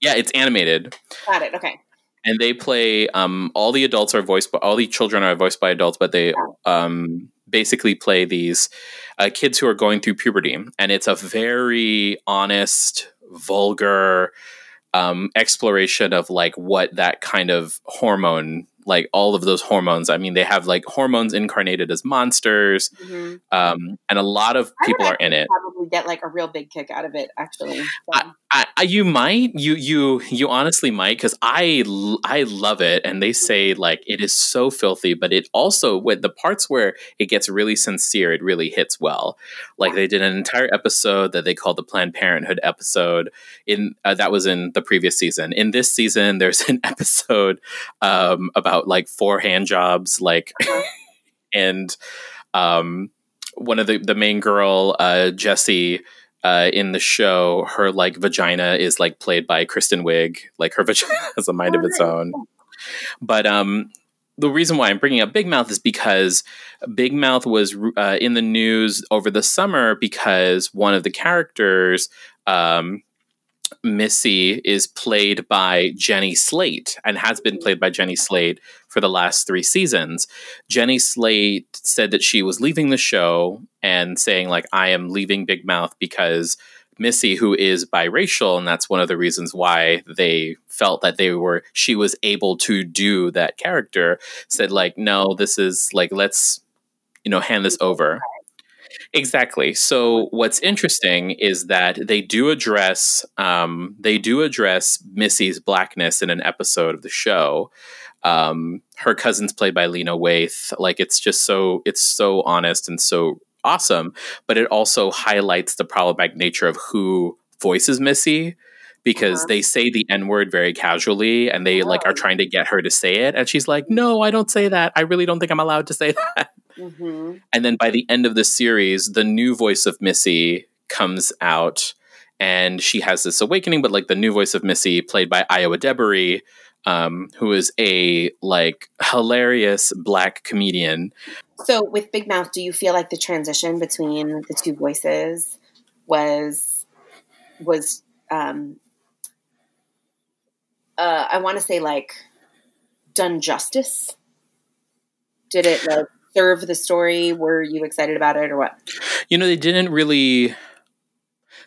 Yeah, it's animated. Got it. Okay. And they play um, all the adults are voiced, but all the children are voiced by adults, but they um, basically play these uh, kids who are going through puberty, and it's a very honest, vulgar um, exploration of like what that kind of hormone. Like all of those hormones. I mean, they have like hormones incarnated as monsters. Mm-hmm. Um, and a lot of people I would are in it. Probably get like a real big kick out of it, actually. So. I, I, you might, you, you, you honestly might, because I, I love it. And they say like, it is so filthy, but it also, with the parts where it gets really sincere, it really hits well. Like they did an entire episode that they called the Planned Parenthood episode in, uh, that was in the previous season. In this season, there's an episode um, about, like four hand jobs, like, and um, one of the, the main girl, uh, Jessie, uh, in the show, her like vagina is like played by Kristen Wiig, like her vagina has a mind of its own. But um, the reason why I'm bringing up Big Mouth is because Big Mouth was uh, in the news over the summer because one of the characters, um, Missy, is played by Jenny Slate and has been played by Jenny Slate for the last three seasons. Jenny Slate said that she was leaving the show and saying like, I am leaving Big Mouth because Missy, who is biracial, and that's one of the reasons why they felt that they were, she was able to do that character, said like, no, this is like, let's, you know, hand this over. Exactly. So what's interesting is that they do address um, they do address Missy's blackness in an episode of the show. Um, her cousin's played by Lena Waithe. Like it's just so it's so honest and so awesome. But it also highlights the problematic nature of who voices Missy, because uh-huh. they say the N-word very casually and they oh. like are trying to get her to say it, and she's like, no, I don't say that. I really don't think I'm allowed to say that. Mm-hmm. And then by the end of the series, the new voice of Missy comes out and she has this awakening. But like the new voice of Missy, played by Iowa Debary, um, who is a like hilarious black comedian. So with Big Mouth, do you feel like the transition between the two voices was was um, uh, I want to say like done justice? Did it like? Serve the story? Were you excited about it or what? You know, they didn't really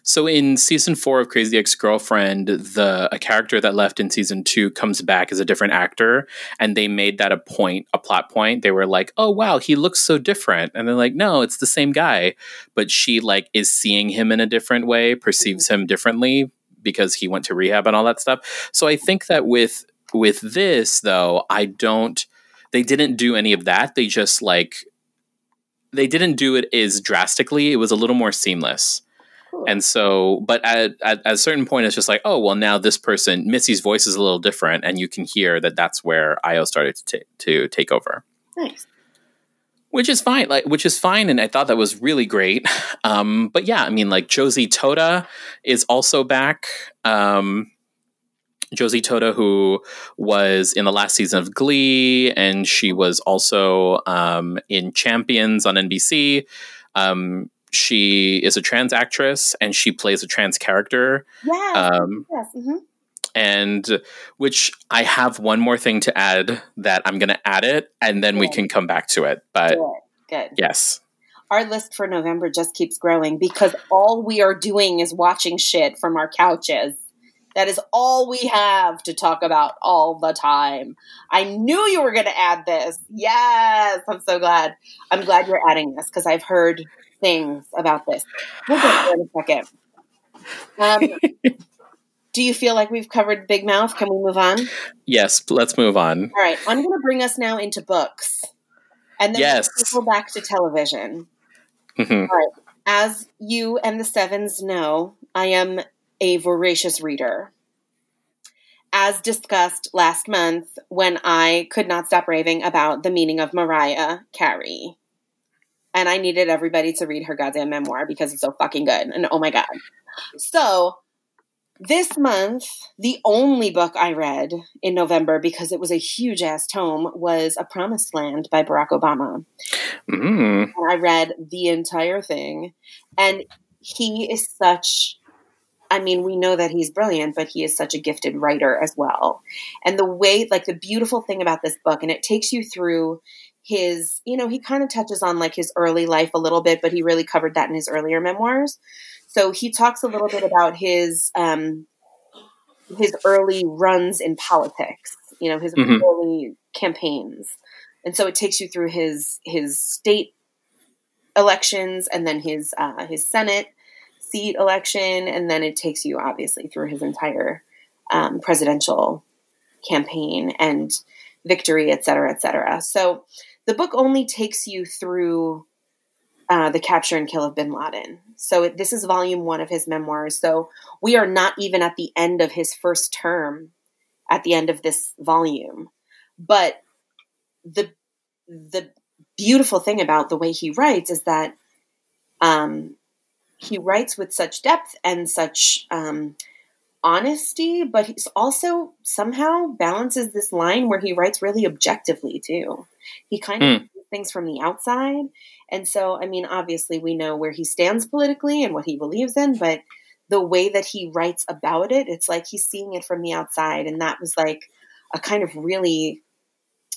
So in season four of Crazy Ex-Girlfriend, the a character that left in season two comes back as a different actor, and they made that a point, a plot point. They were like, oh, wow, he looks so different. And they're like, no, it's the same guy. But she like is seeing him in a different way, perceives him differently because he went to rehab and all that stuff. So I think that with with this, though, I don't they didn't do any of that. They just like they didn't do it as drastically. It was a little more seamless. Cool. And so, but at, at, at a certain point, it's just like, oh, well, now this person, Missy's voice is a little different. And you can hear that that's where Io started to, t- to take over. Nice. Which is fine. Like, which is fine. And I thought that was really great. Um, but yeah, I mean, like Josie Totah is also back. Um, Josie Totah, who was in the last season of Glee, and she was also um, in Champions on N B C. Um, she is a trans actress, and she plays a trans character. Yes, um, yes. Mm-hmm. And which I have one more thing to add that I'm going to add it, and then Good. We can come back to it. But Good. Good. Yes. Our list for November just keeps growing because all we are doing is watching shit from our couches. That is all we have to talk about all the time. I knew you were going to add this. Yes, I'm so glad. I'm glad you're adding this because I've heard things about this. We'll get to it in a second. Um, do you feel like we've covered Big Mouth? Can we move on? Yes, let's move on. All right. I'm going to bring us now into books. And then yes. we'll go back to television. Mm-hmm. All right. As you and the Sevens know, I am a voracious reader. As discussed last month when I could not stop raving about the meaning of Mariah Carey. And I needed everybody to read her goddamn memoir because it's so fucking good. And oh my God. So this month, the only book I read in November, because it was a huge ass tome, was A Promised Land by Barack Obama. Mm. And I read the entire thing. And he is such... I mean, we know that he's brilliant, but he is such a gifted writer as well. And the way, like the beautiful thing about this book, and it takes you through his, you know, he kind of touches on like his early life a little bit, but he really covered that in his earlier memoirs. So he talks a little bit about his, um, his early runs in politics, you know, his mm-hmm. early campaigns. And so it takes you through his, his state elections and then his, uh, his Senate seat election, and then it takes you obviously through his entire um, presidential campaign and victory, et cetera, et cetera. So the book only takes you through uh, the capture and kill of bin Laden. So it, this is volume one of his memoirs. So we are not even at the end of his first term at the end of this volume. But the, the beautiful thing about the way he writes is that um, he writes with such depth and such um, honesty, but he also somehow balances this line where he writes really objectively too. He kind of mm. sees things from the outside. And so, I mean, obviously we know where he stands politically and what he believes in, but the way that he writes about it, it's like he's seeing it from the outside. And that was like a kind of really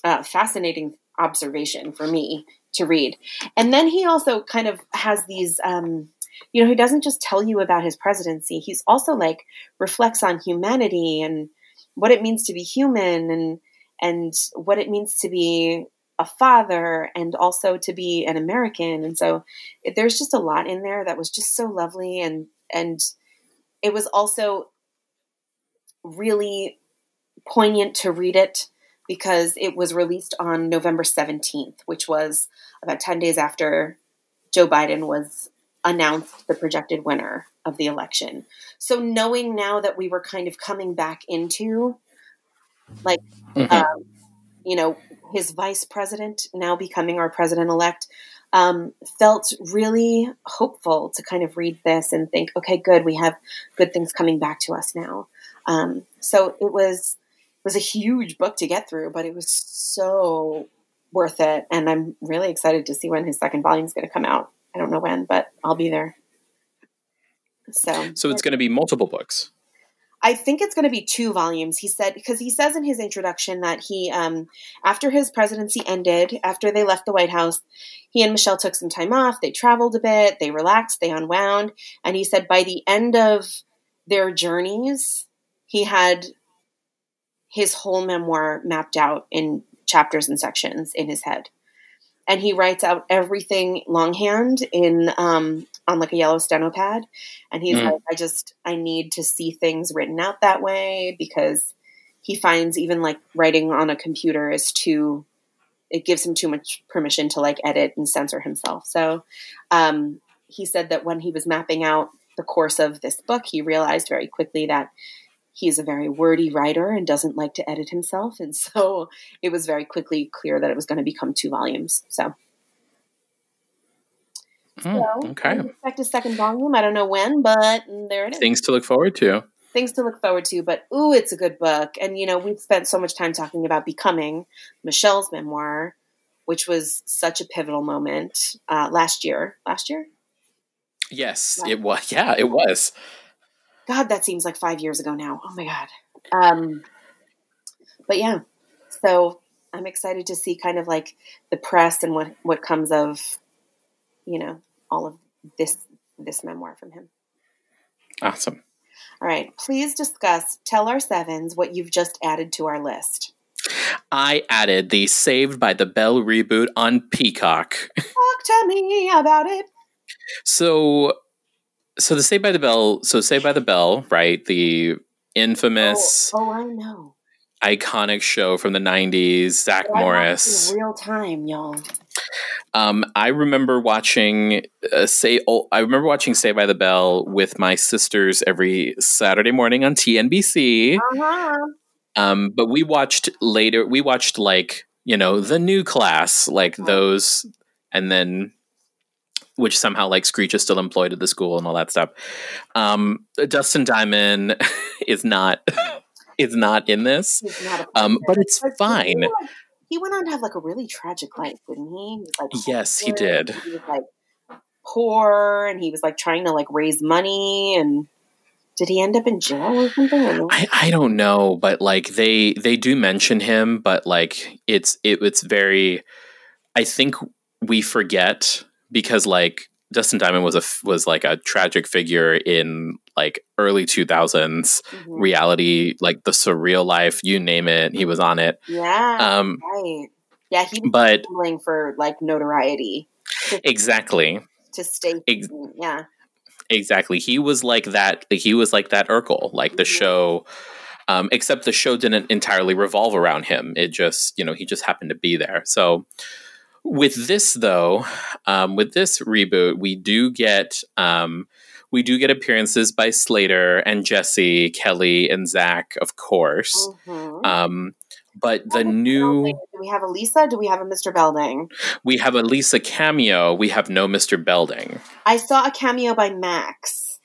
uh, fascinating observation for me to read. And then he also kind of has these, um, you know, he doesn't just tell you about his presidency. He's also like reflects on humanity and what it means to be human and, and what it means to be a father and also to be an American. And so it, there's just a lot in there that was just so lovely. And, and it was also really poignant to read it because it was released on November seventeenth, which was about ten days after Joe Biden was announced the projected winner of the election. So knowing now that we were kind of coming back into like, mm-hmm. um, you know, his vice president now becoming our president-elect um, felt really hopeful to kind of read this and think, okay, good. We have good things coming back to us now. Um, so it was, it was a huge book to get through, but it was so worth it. And I'm really excited to see when his second volume is going to come out. I don't know when, but I'll be there. So, so it's going to be multiple books. I think it's going to be two volumes. He said, because he says in his introduction that he, um, after his presidency ended, after they left the White House, he and Michelle took some time off. They traveled a bit, they relaxed, they unwound. And he said by the end of their journeys, he had his whole memoir mapped out in chapters and sections in his head. And he writes out everything longhand in, um, on like a yellow steno pad. And he's mm. like, I just, I need to see things written out that way, because he finds even like writing on a computer is too, it gives him too much permission to like edit and censor himself. So um, he said that when he was mapping out the course of this book, he realized very quickly that he's a very wordy writer and doesn't like to edit himself. And so it was very quickly clear that it was going to become two volumes. So. Mm, so, okay. I expect a second volume. I don't know when, but there it is. Things to look forward to. Things to look forward to, but ooh, it's a good book. And, you know, we've spent so much time talking about Becoming, Michelle's memoir, which was such a pivotal moment uh, last year. Last year? Yes, yeah. it was. Yeah, it was. God, that seems like five years ago now. Oh, my God. Um, but, yeah, so I'm excited to see kind of like the press and what, what comes of, you know, all of this, this memoir from him. Awesome. All right. Please discuss, tell our sevens what you've just added to our list. I added the Saved by the Bell reboot on Peacock. Talk to me about it. So, so the Saved by the Bell, so Saved by the Bell, right? The infamous. Oh, oh I know. Iconic show from the nineties, Zach yeah, Morris. In real time, y'all. Um, I remember watching uh, say oh, I remember watching Saved by the Bell with my sisters every Saturday morning on T N B C. Uh-huh. Um, but we watched later. We watched like you know the new class, like uh-huh. those, and then which somehow like Screech is still employed at the school and all that stuff. Um, Dustin Diamond is not is not in this, not um, but it's but fine. You- He went on to have like a really tragic life, didn't he? He was, like, yes, he did. He was like poor, and he was like trying to like raise money. And did he end up in jail or something? Or I, I don't know, but like they they do mention him, but like it's it, it's very. I think we forget because like Dustin Diamond was a was like a tragic figure in like early two thousands mm-hmm. reality, like The Surreal Life, you name it, he was on it. Yeah, um, right. Yeah, he was but, gambling for like notoriety. To, exactly. To stay. Ex- yeah. Exactly. He was like that. He was like that Urkel, like mm-hmm. the show, um, except the show didn't entirely revolve around him. It just, you know, he just happened to be there. So with this though, um, with this reboot, we do get, um, We do get appearances by Slater and Jesse, Kelly, and Zach, of course. Mm-hmm. Um, but the new... Belding. Do we have a Lisa? Do we have a Mister Belding? We have a Lisa cameo. We have no Mister Belding. I saw a cameo by Max.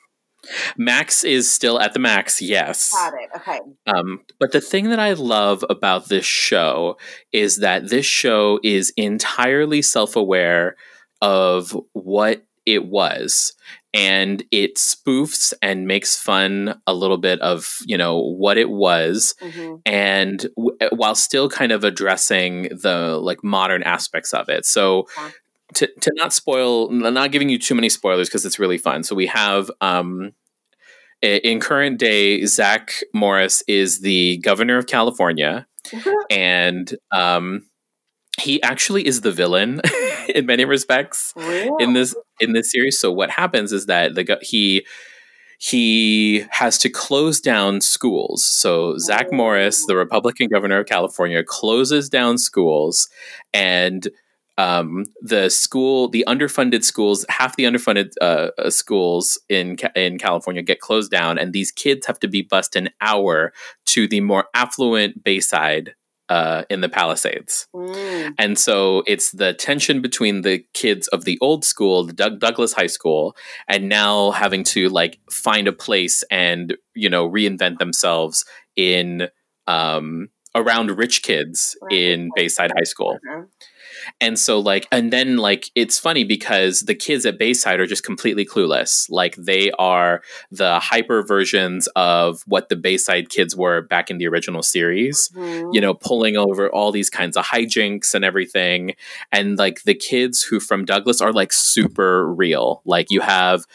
Max is still at the Max, yes. Got it, okay. Um, but the thing that I love about this show is that this show is entirely self-aware of what it was. And it spoofs and makes fun a little bit of, you know, what it was. Mm-hmm. And w- while still kind of addressing the like modern aspects of it. So yeah. to, to not spoil, not giving you too many spoilers because it's really fun. So we have um, in current day, Zach Morris is the governor of California. Mm-hmm. And um, he actually is the villain in many respects yeah. in this in this series. So what happens is that the he he has to close down schools. So Zach Morris, the Republican governor of California, closes down schools, and um, the school, the underfunded schools, half the underfunded uh, schools in in California get closed down, and these kids have to be bused an hour to the more affluent Bayside. Uh, in the Palisades. Mm. And so it's the tension between the kids of the old school, the Doug- Douglas High School, and now having to like find a place and, you know, reinvent themselves in um, around rich kids right. in Bayside High School. Mm-hmm. And so like, and then like, it's funny because the kids at Bayside are just completely clueless. Like they are the hyper versions of what the Bayside kids were back in the original series, mm-hmm. you know, pulling over all these kinds of hijinks and everything. And like the kids who from Douglas are like super real. Like you have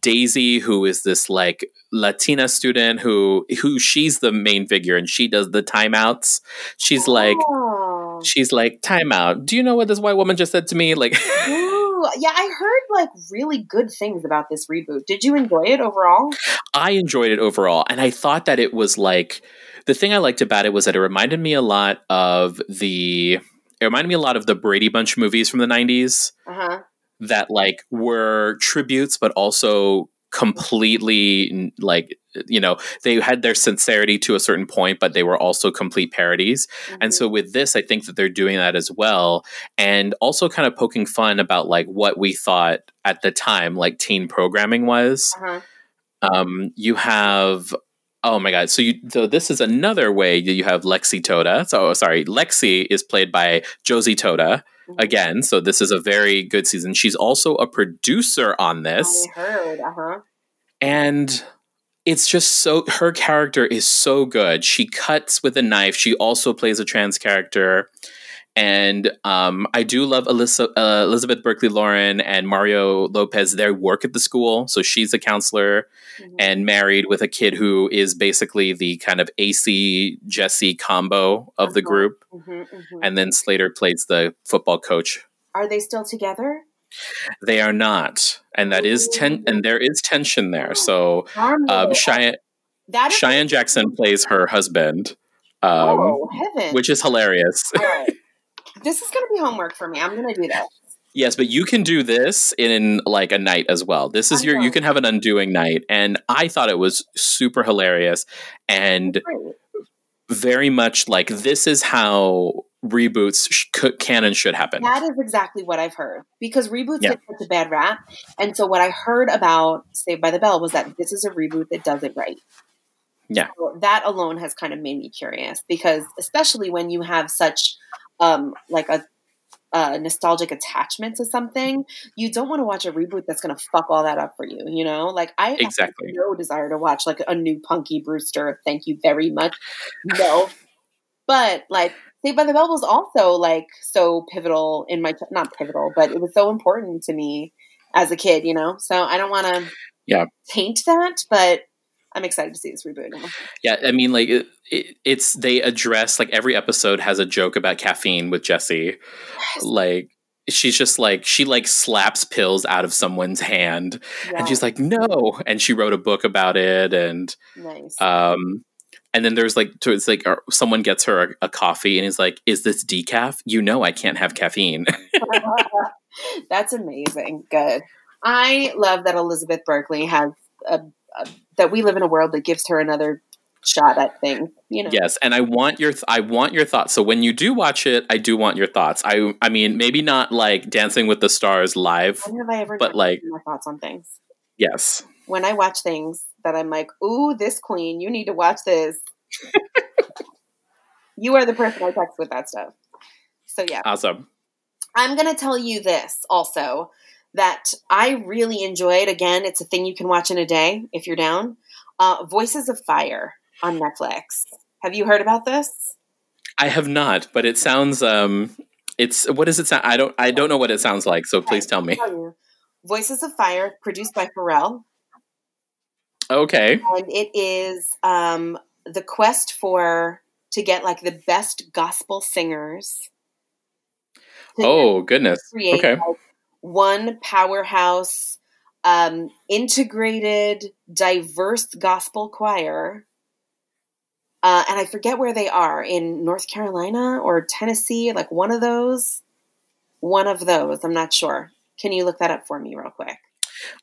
Daisy, who is this like Latina student who, who she's the main figure and she does the timeouts. She's like, oh. she's like, timeout. Do you know what this white woman just said to me? Like, Ooh, yeah, I heard like really good things about this reboot. Did you enjoy it overall? I enjoyed it overall. And I thought that it was like, the thing I liked about it was that it reminded me a lot of the, it reminded me a lot of the Brady Bunch movies from the nineties uh-huh. that like were tributes, but also completely like, you know, they had their sincerity to a certain point, but they were also complete parodies. Mm-hmm. And so with this, I think that they're doing that as well. And also kind of poking fun about like what we thought at the time, like teen programming was. Uh-huh. Um, you have, oh my God. So you, so this is another way that you have Lexi Totah. So sorry, Lexi is played by Josie Totah. Again, so this is a very good season. She's also a producer on this. I heard, uh-huh. And it's just so, her character is so good. She cuts with a knife. She also plays a trans character. And um, I do love Alyssa, uh, Elizabeth Berkley Lauren and Mario Lopez. They work at the school. So she's a counselor mm-hmm. and married with a kid who is basically the kind of A C Jesse combo of mm-hmm. the group. Mm-hmm, mm-hmm. And then Slater plays the football coach. Are they still together? They are not. And that is ten- and there is tension there. So um, Cheyenne, that is- Cheyenne Jackson plays her husband, um, oh, heaven. which is hilarious. All right. This is going to be homework for me. I'm going to do that. Yes, but you can do this in like a night as well. This is your, you can have an undoing night. And I thought it was super hilarious and very much like this is how reboots sh- can and should happen. That is exactly what I've heard because reboots yeah. get such a bad rap. And so what I heard about Saved by the Bell was that this is a reboot that does it right. Yeah. So that alone has kind of made me curious because especially when you have such Um, like a, a nostalgic attachment to something, you don't want to watch a reboot that's going to fuck all that up for you, you know? Like, I exactly. have no desire to watch, like, a new Punky Brewster, thank you very much, no. But, like, Saved by the Bell was also, like, so pivotal in my, t- not pivotal, but it was so important to me as a kid, you know? So I don't want to yeah. taint that, but I'm excited to see this reboot now. Yeah, I mean, like, it, it, it's, they address, like, every episode has a joke about caffeine with Jessie. Yes. Like, she's just, like, she, like, slaps pills out of someone's hand. Yeah. And she's like, no! And she wrote a book about it, and... Nice. Um, and then there's, like, it's like someone gets her a, a coffee, and he's like, is this decaf? You know I can't have caffeine. That's amazing. Good. I love that Elizabeth Berkley has a... a that we live in a world that gives her another shot at things, you know? Yes. And I want your, th- I want your thoughts. So when you do watch it, I do want your thoughts. I, I mean, maybe not like Dancing with the Stars live, when have I ever but like my thoughts on things. Yes. When I watch things that I'm like, ooh, this queen, you need to watch this. You are the person I text with that stuff. So yeah. Awesome. I'm going to tell you this also, that I really enjoyed. Again, it's a thing you can watch in a day if you're down. Uh, Voices of Fire on Netflix. Have you heard about this? I have not, but it sounds. Um, it's what does it sound? I don't. I don't know what it sounds like. So please tell me. Voices of Fire, produced by Pharrell. Okay. And it is um, the quest for to get like the best gospel singers. Oh goodness! Create, okay. Like, one powerhouse, um, integrated, diverse gospel choir. Uh, and I forget where they are, in North Carolina or Tennessee, like one of those. One of those, I'm not sure. Can you look that up for me real quick?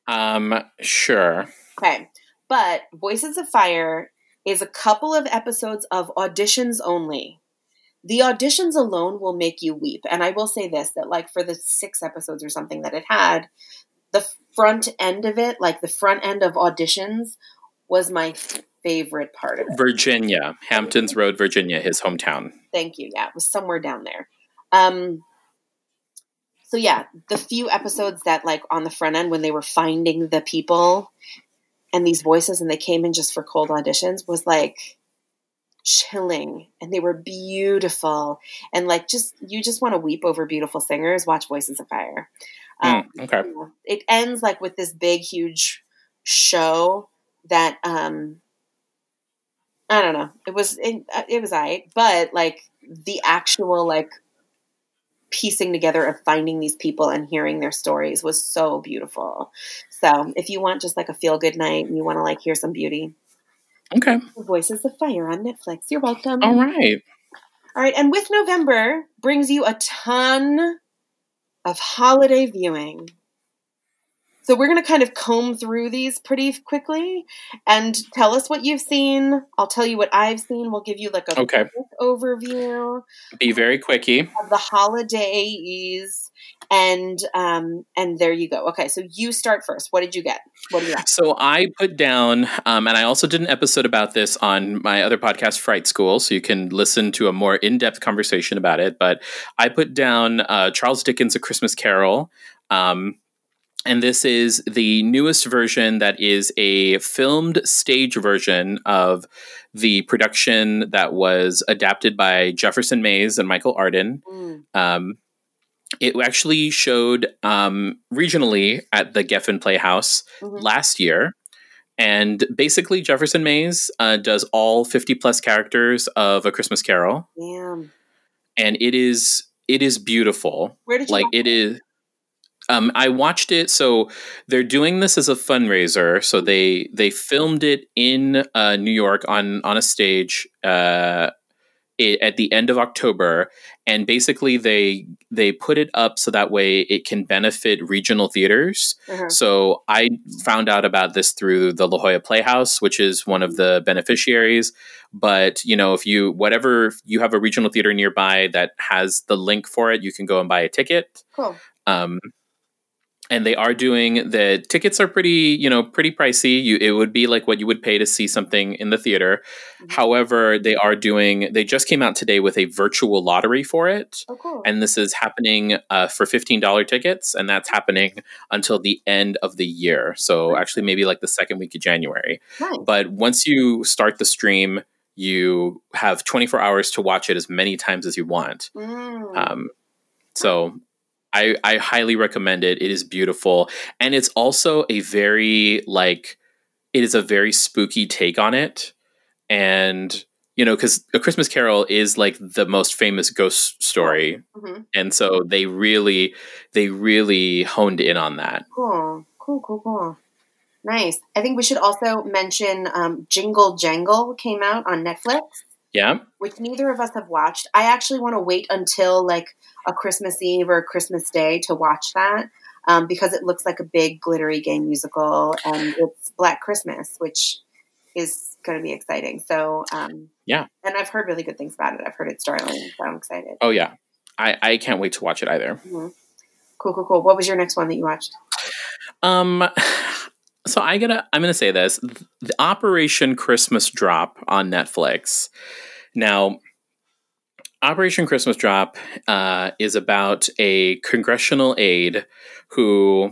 Um, sure. Okay. But Voices of Fire is a couple of episodes of auditions only. The auditions alone will make you weep. And I will say this, that like for the six episodes or something that it had, the front end of it, like the front end of auditions was my favorite part of it. Virginia, Hamptons Road, Virginia, his hometown. Thank you. Yeah. It was somewhere down there. Um, So yeah, the few episodes that like on the front end when they were finding the people and these voices and they came in just for cold auditions was like chilling, and they were beautiful, and like just you just want to weep over beautiful singers. Watch Voices of Fire. Um, mm, okay. You know, it ends like with this big, huge show that um, I don't know. It was it, it was aight, but like the actual like piecing together of finding these people and hearing their stories was so beautiful. So if you want just like a feel good night and you want to like hear some beauty. Okay. Voices of Fire on Netflix. You're welcome. All right. All right. And with November brings you a ton of holiday viewing. So we're going to kind of comb through these pretty quickly and tell us what you've seen. I'll tell you what I've seen. We'll give you like a okay. quick overview. Be very quickie. Of the holidays. And um, and there you go. Okay, so you start first. What did you get? What did you get? So I put down, um, and I also did an episode about this on my other podcast, Fright School, so you can listen to a more in-depth conversation about it. But I put down uh, Charles Dickens' A Christmas Carol. Um, and this is the newest version that is a filmed stage version of the production that was adapted by Jefferson Mays and Michael Arden. Mm. Um It actually showed um, regionally at the Geffen Playhouse mm-hmm. last year. And basically Jefferson Mays uh, does all fifty plus characters of A Christmas Carol. Damn. And it is, it is beautiful. Where did you like watch it? It is. Um, I watched it. So they're doing this as a fundraiser. So they, they filmed it in uh, New York on, on a stage, uh, at the end of October, and basically they they put it up so that way it can benefit regional theaters. Uh-huh. So I found out about this through the La Jolla Playhouse, which is one of the beneficiaries. But you know, if you whatever if you have a regional theater nearby that has the link for it, you can go and buy a ticket. Cool. Um, and they are doing the tickets are pretty, you know, pretty pricey. You, it would be like what you would pay to see something in the theater. Mm-hmm. However, they are doing, they just came out today with a virtual lottery for it. Oh, cool. And this is happening uh, for fifteen dollars tickets. And that's happening until the end of the year. So actually maybe like the second week of January. Nice. But once you start the stream, you have twenty-four hours to watch it as many times as you want. Mm. Um, so I, I highly recommend it. It is beautiful. And it's also a very, like, it is a very spooky take on it. And, you know, because A Christmas Carol is, like, the most famous ghost story. Mm-hmm. And so they really, they really honed in on that. Cool. Cool, cool, cool. Nice. I think we should also mention um, Jingle Jangle came out on Netflix. Yeah. Which neither of us have watched. I actually want to wait until, like, a Christmas Eve or a Christmas Day to watch that um, because it looks like a big glittery gay musical and it's Black Christmas, which is going to be exciting. So, um, yeah. And I've heard really good things about it. I've heard it's darling, so I'm excited. Oh, yeah. I, I can't wait to watch it either. Mm-hmm. Cool, cool, cool. What was your next one that you watched? Um, so I gotta, I'm going to say this. The Operation Christmas Drop on Netflix. Now, Operation Christmas Drop uh, is about a congressional aide who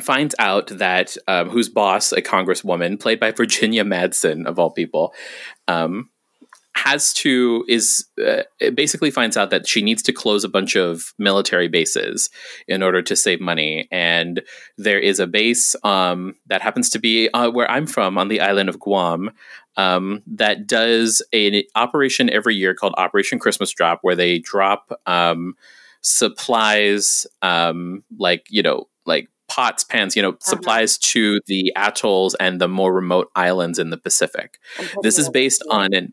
finds out that um, whose boss, a congresswoman played by Virginia Madsen of all people, um, has to is uh, basically finds out that she needs to close a bunch of military bases in order to save money. And there is a base um, that happens to be uh, where I'm from on the island of Guam. Um, that does an operation every year called Operation Christmas Drop, where they drop um, supplies um, like, you know, like pots, pans, you know, uh-huh. supplies to the atolls and the more remote islands in the Pacific. This is based on an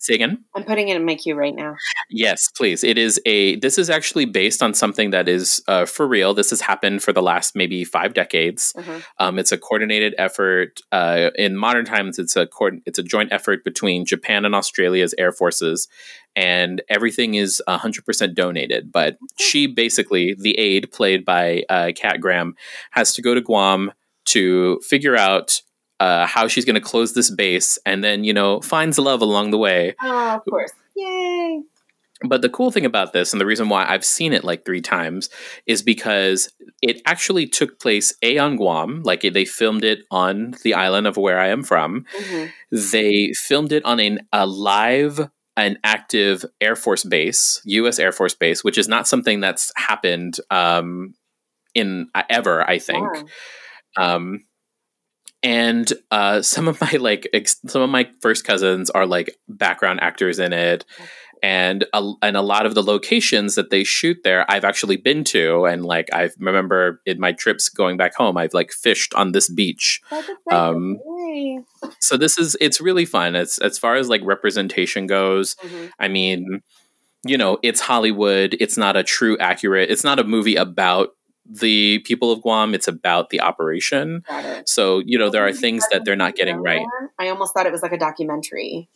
Say again? I'm putting it in my queue right now. Yes, please. It is a, this is actually based on something that is uh, for real. This has happened for the last maybe five decades. Uh-huh. Um, it's a coordinated effort. Uh, in modern times, it's a co- it's a joint effort between Japan and Australia's air forces, and everything is one hundred percent donated. But okay. she basically, the aide played by uh, Kat Graham, has to go to Guam to figure out Uh, how she's going to close this base, and then, you know, finds love along the way. Oh, of course. Yay. But the cool thing about this, and the reason why I've seen it like three times, is because it actually took place, A, on Guam. Like, they filmed it on the island of where I am from. Mm-hmm. They filmed it on an, a live an active Air Force base, U S Air Force base, which is not something that's happened um, in uh, ever, I think. Yeah. Um, and uh, some of my like ex- some of my first cousins are like background actors in it. Okay. And a, and a lot of the locations that they shoot there, I've actually been to, and like I remember in my trips going back home, I've like fished on this beach. That's um, so this is it's really fun. It's as far as like representation goes. Mm-hmm. I mean, you know, it's Hollywood. It's not a true accurate. It's not a movie about the people of Guam. It's about the operation. So you know, there are things that they're not getting right. I almost thought it was like a documentary.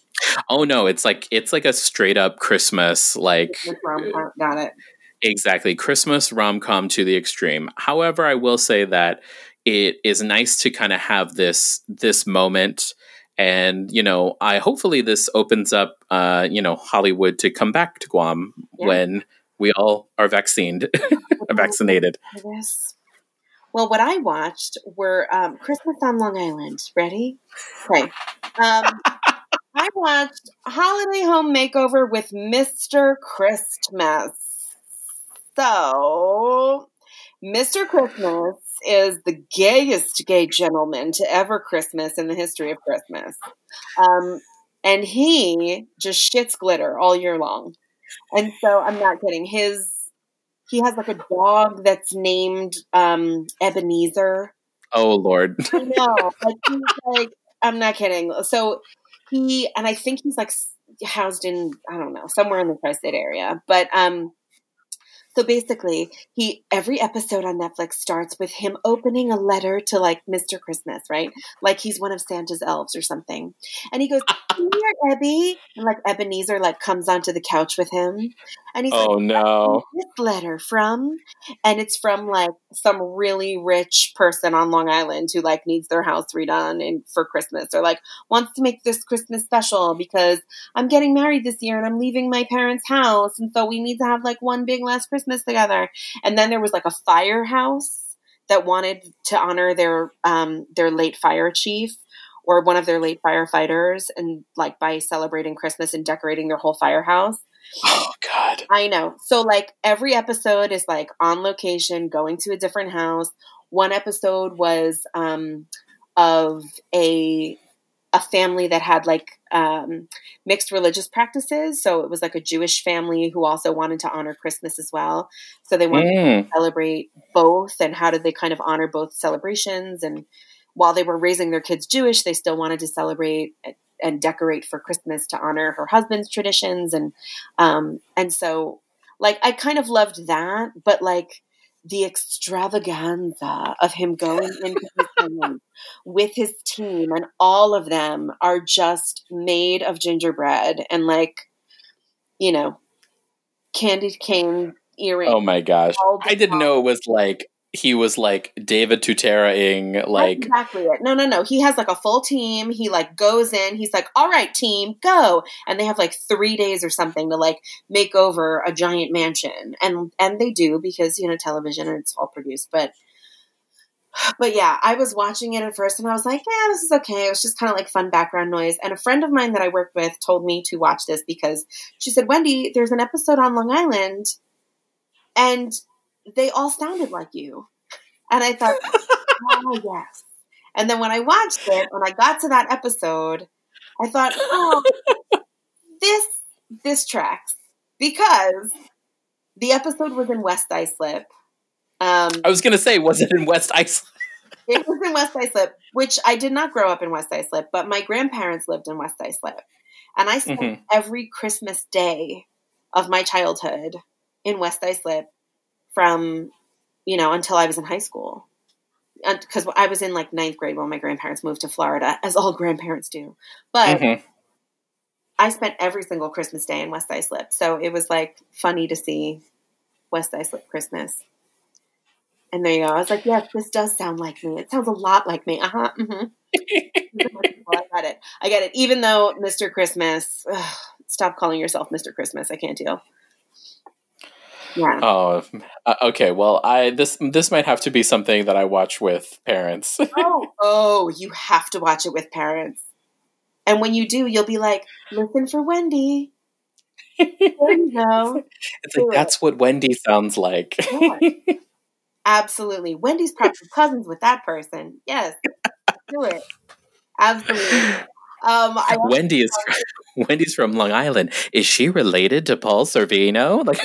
Oh no, it's like it's like a straight up Christmas, like rom-com. Got it. Exactly. Christmas rom-com to the extreme. However, I will say that it is nice to kind of have this this moment, and you know, I hopefully this opens up uh, you know, Hollywood to come back to Guam yeah. when we all are vaccinated. vaccinated. Yes. Well, what I watched were um, Christmas on Long Island. Ready? Okay. Um I watched Holiday Home Makeover with Mister Christmas. So, Mister Christmas is the gayest gay gentleman to ever Christmas in the history of Christmas. Um, and he just shits glitter all year long. And so, I'm not kidding. His, he has like a dog that's named um, Ebenezer. Oh, Lord. I know. Like, he's like, I'm not kidding. So, He, and I think he's like housed in, I don't know, somewhere in the tri-state area. But um, so basically he, every episode on Netflix starts with him opening a letter to like Mister Christmas, right? Like he's one of Santa's elves or something. And he goes, "Here, Ebby." And like Ebenezer like comes onto the couch with him. And he's oh, like, no. "This letter from," and it's from like some really rich person on Long Island who like needs their house redone and for Christmas, or like wants to make this Christmas special because I'm getting married this year and I'm leaving my parents' house. And so we need to have like one big last Christmas together. And then there was like a firehouse that wanted to honor their, um, their late fire chief, or one of their late firefighters, and like by celebrating Christmas and decorating their whole firehouse. Oh God. I know. So like every episode is like on location, going to a different house. One episode was um, of a, a family that had like um, mixed religious practices. So it was like a Jewish family who also wanted to honor Christmas as well. So they wanted mm. to celebrate both, and how did they kind of honor both celebrations. And while they were raising their kids Jewish, they still wanted to celebrate and decorate for Christmas to honor her husband's traditions. And, um, and so like, I kind of loved that, but like the extravaganza of him going into his home with his team, and all of them are just made of gingerbread and like, you know, candy cane earrings. Oh my gosh. I didn't know it was like, he was like David Tutera-ing, like That's exactly it. No, no, no. He has like a full team. He like goes in. He's like, "All right, team, go!" And they have like three days or something to like make over a giant mansion, and and they do, because you know, television, and it's all produced. But but yeah, I was watching it at first, and I was like, "Yeah, this is okay." It was just kind of like fun background noise. And a friend of mine that I worked with told me to watch this because she said, "Wendy, there's an episode on Long Island, and they all sounded like you." And I thought, oh, yes. And then when I watched it, when I got to that episode, I thought, oh, this, this tracks, because the episode was in West Islip. Um, I was going to say, was it in West Islip? It was in West Islip, which I did not grow up in West Islip, but my grandparents lived in West Islip. And I spent mm-hmm. every Christmas day of my childhood in West Islip, from, you know, until I was in high school, because I was in like ninth grade when my grandparents moved to Florida, as all grandparents do. But mm-hmm. I spent every single Christmas day in West Islip. So it was like funny to see West Islip Christmas. And there you go. I was like, yes, this does sound like me. It sounds a lot like me. Uh-huh. Mm-hmm. I got it. I got it. Even though Mister Christmas, ugh, stop calling yourself Mister Christmas. I can't deal. Yeah. Oh, okay. Well, I this this might have to be something that I watch with parents. oh, oh, you have to watch it with parents. And when you do, you'll be like, listen for Wendy. There you go. It's like, that's what Wendy sounds like. Yeah. Absolutely. Wendy's probably cousins with that person. Yes. Do it. Absolutely. Um, I Wendy is from, Wendy's from Long Island. Is she related to Paul Sorvino? Like,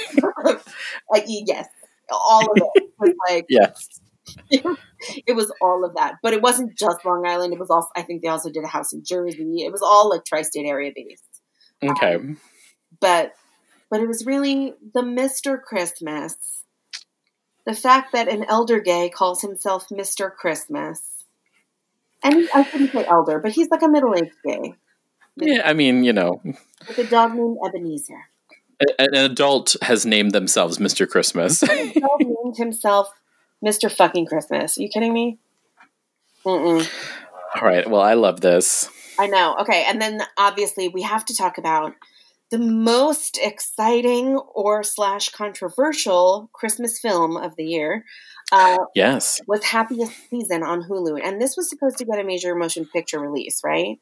like yes, all of it. Was like yes, it was all of that. But it wasn't just Long Island. It was also, I think they also did a house in Jersey. It was all like tri-state area based. Okay, um, but but it was really the Mister Christmas. The fact that an elder gay calls himself Mister Christmas. And I couldn't say elder, but he's like a middle-aged gay. Yeah, I mean, you know. With a dog named Ebenezer. An adult has named themselves Mister Christmas. An adult named himself Mister fucking Christmas. Are you kidding me? Mm-mm. All right. Well, I love this. I know. Okay. And then, obviously, we have to talk about the most exciting or slash controversial Christmas film of the year. Uh, yes. Was Happiest Season on Hulu. And this was supposed to get a major motion picture release, right?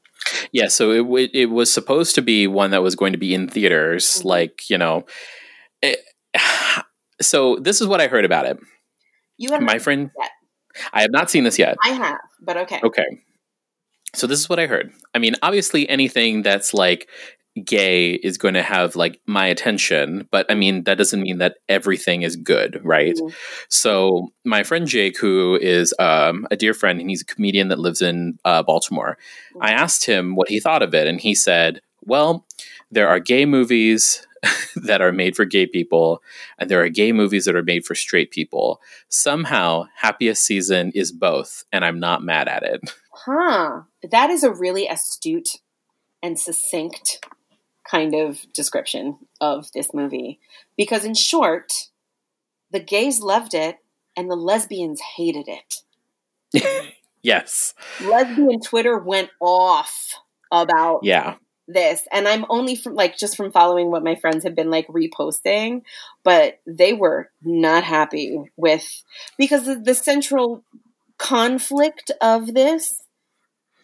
Yeah, so it w- it was supposed to be one that was going to be in theaters, mm-hmm. like, you know. It, so this is what I heard about it. You have My friend, yet. I have not seen this yet. I have, but okay. Okay. So this is what I heard. I mean, obviously anything that's like gay is going to have like my attention, but I mean that doesn't mean that everything is good, right? Mm-hmm. So my friend Jake, who is um a dear friend, and he's a comedian that lives in uh Baltimore, mm-hmm. I asked him what he thought of it, and he said, well, there are gay movies that are made for gay people, and there are gay movies that are made for straight people. Somehow Happiest Season is both, and I'm not mad at it. Huh. That is a really astute and succinct kind of description of this movie. Because in short, the gays loved it and the lesbians hated it. Yes. Lesbian Twitter went off about yeah. this. And I'm only from like just from following what my friends have been like reposting, but they were not happy with, because the central conflict of this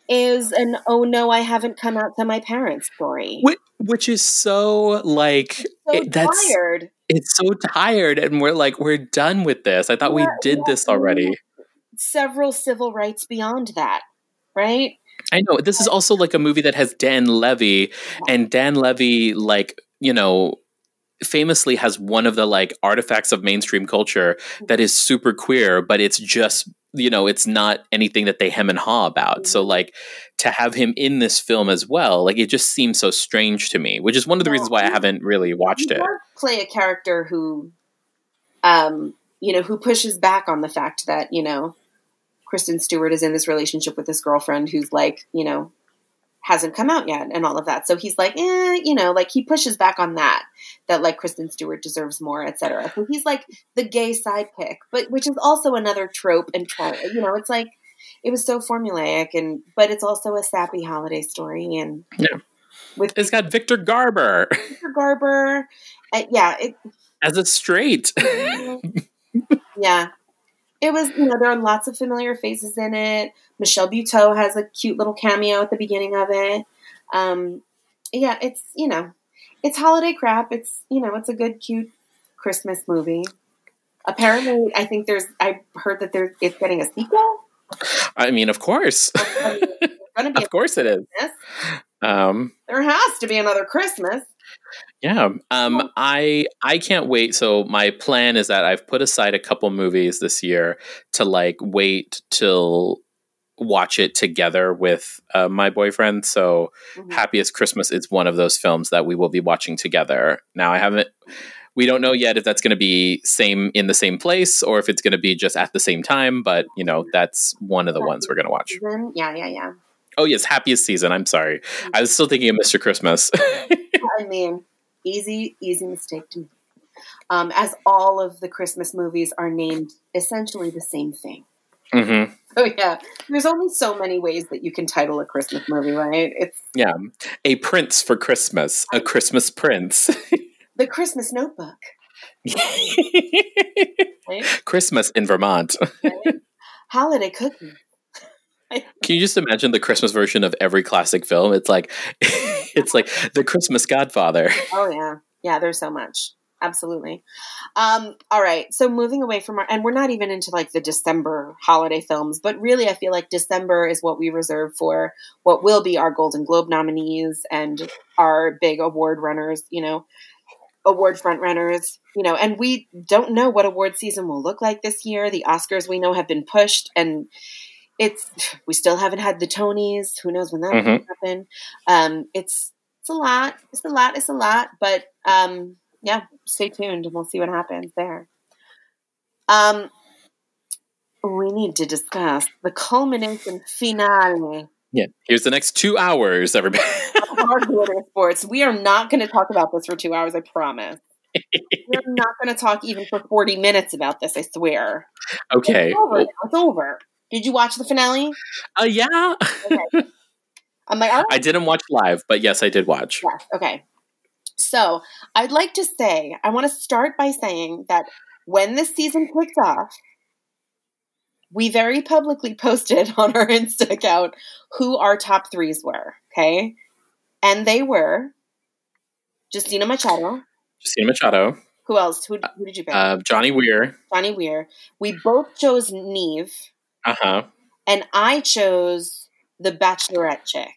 is an oh no, I haven't come out to my parents story. Which, which is so like it's so it, that's tired. It's so tired, and we're like, we're done with this. I thought yeah, we did yeah, this already. Several civil rights beyond that, right? I know. This is also like a movie that has Dan Levy, and Dan Levy, like, you know, famously has one of the like artifacts of mainstream culture that is super queer, but it's just, you know, it's not anything that they hem and haw about. Mm-hmm. So like to have him in this film as well, like it just seems so strange to me, which is one of the yeah. reasons why I haven't really watched he it. Play a character who, um, you know, who pushes back on the fact that, you know, Kristen Stewart is in this relationship with this girlfriend who's like, you know, hasn't come out yet and all of that. So he's like, eh, you know, like he pushes back on that, that like Kristen Stewart deserves more, et cetera. So he's like the gay sidekick, but which is also another trope. And, you know, it's like, it was so formulaic, and, but it's also a sappy holiday story. And yeah. with it's got Victor Garber, Victor Garber. Uh, yeah. It, As a straight. yeah. It was, you know, there are lots of familiar faces in it. Michelle Buteau has a cute little cameo at the beginning of it. Um, yeah, it's, you know, it's holiday crap. It's, you know, it's a good, cute Christmas movie. Apparently, I think there's, I heard that there's, it's getting a sequel. I mean, of course. I mean, it's gonna be of course it is. Um, there has to be another Christmas. Yeah. Um, I, I can't wait. So my plan is that I've put aside a couple movies this year to like wait till watch it together with uh, my boyfriend. So mm-hmm. Happiest Christmas is one of those films that we will be watching together. Now I haven't, we don't know yet if that's going to be same in the same place or if it's going to be just at the same time, but you know, that's one of the Happiest ones we're going to watch. Season. Yeah. Yeah. Yeah. Oh yes. Happiest Season. I'm sorry. Mm-hmm. I was still thinking of Mister Christmas. I mean, easy, easy mistake to make. Um, as all of the Christmas movies are named essentially the same thing. Mm-hmm. Oh, yeah. There's only so many ways that you can title a Christmas movie, right? It's Yeah. A Prince for Christmas. A Christmas Prince. The Christmas Notebook. Right? Christmas in Vermont. Right? Holiday cooking. Can you just imagine the Christmas version of every classic film? It's like it's like the Christmas Godfather. Oh, yeah. Yeah, there's so much. Absolutely. Um, all right. So moving away from our, and we're not even into like the December holiday films, but really I feel like December is what we reserve for what will be our Golden Globe nominees and our big award runners, you know, award front runners, you know, and we don't know what award season will look like this year. The Oscars we know have been pushed, and it's, we still haven't had the Tonys. Who knows when that mm-hmm. will happen. Um, it's, it's a lot. It's a lot. It's a lot, but, um, yeah, stay tuned and we'll see what happens there. Um, we need to discuss the culmination finale. Yeah, here's the next two hours, everybody. Hardwood sports. We are not going to talk about this for two hours, I promise. We're not going to talk even for forty minutes about this, I swear. Okay. It's over. Well, it's over. Did you watch the finale? Uh, yeah. Okay. I'm like, right. I didn't watch live, but yes, I did watch. Yes, okay. So I'd like to say, I want to start by saying that when this season kicked off, we very publicly posted on our Insta account who our top threes were, okay? And they were Justina Machado. Justina Machado. Who else? Who, who did you pick? Uh, Johnny Weir. Johnny Weir. We both chose Neve. Uh-huh. And I chose the Bachelorette chick.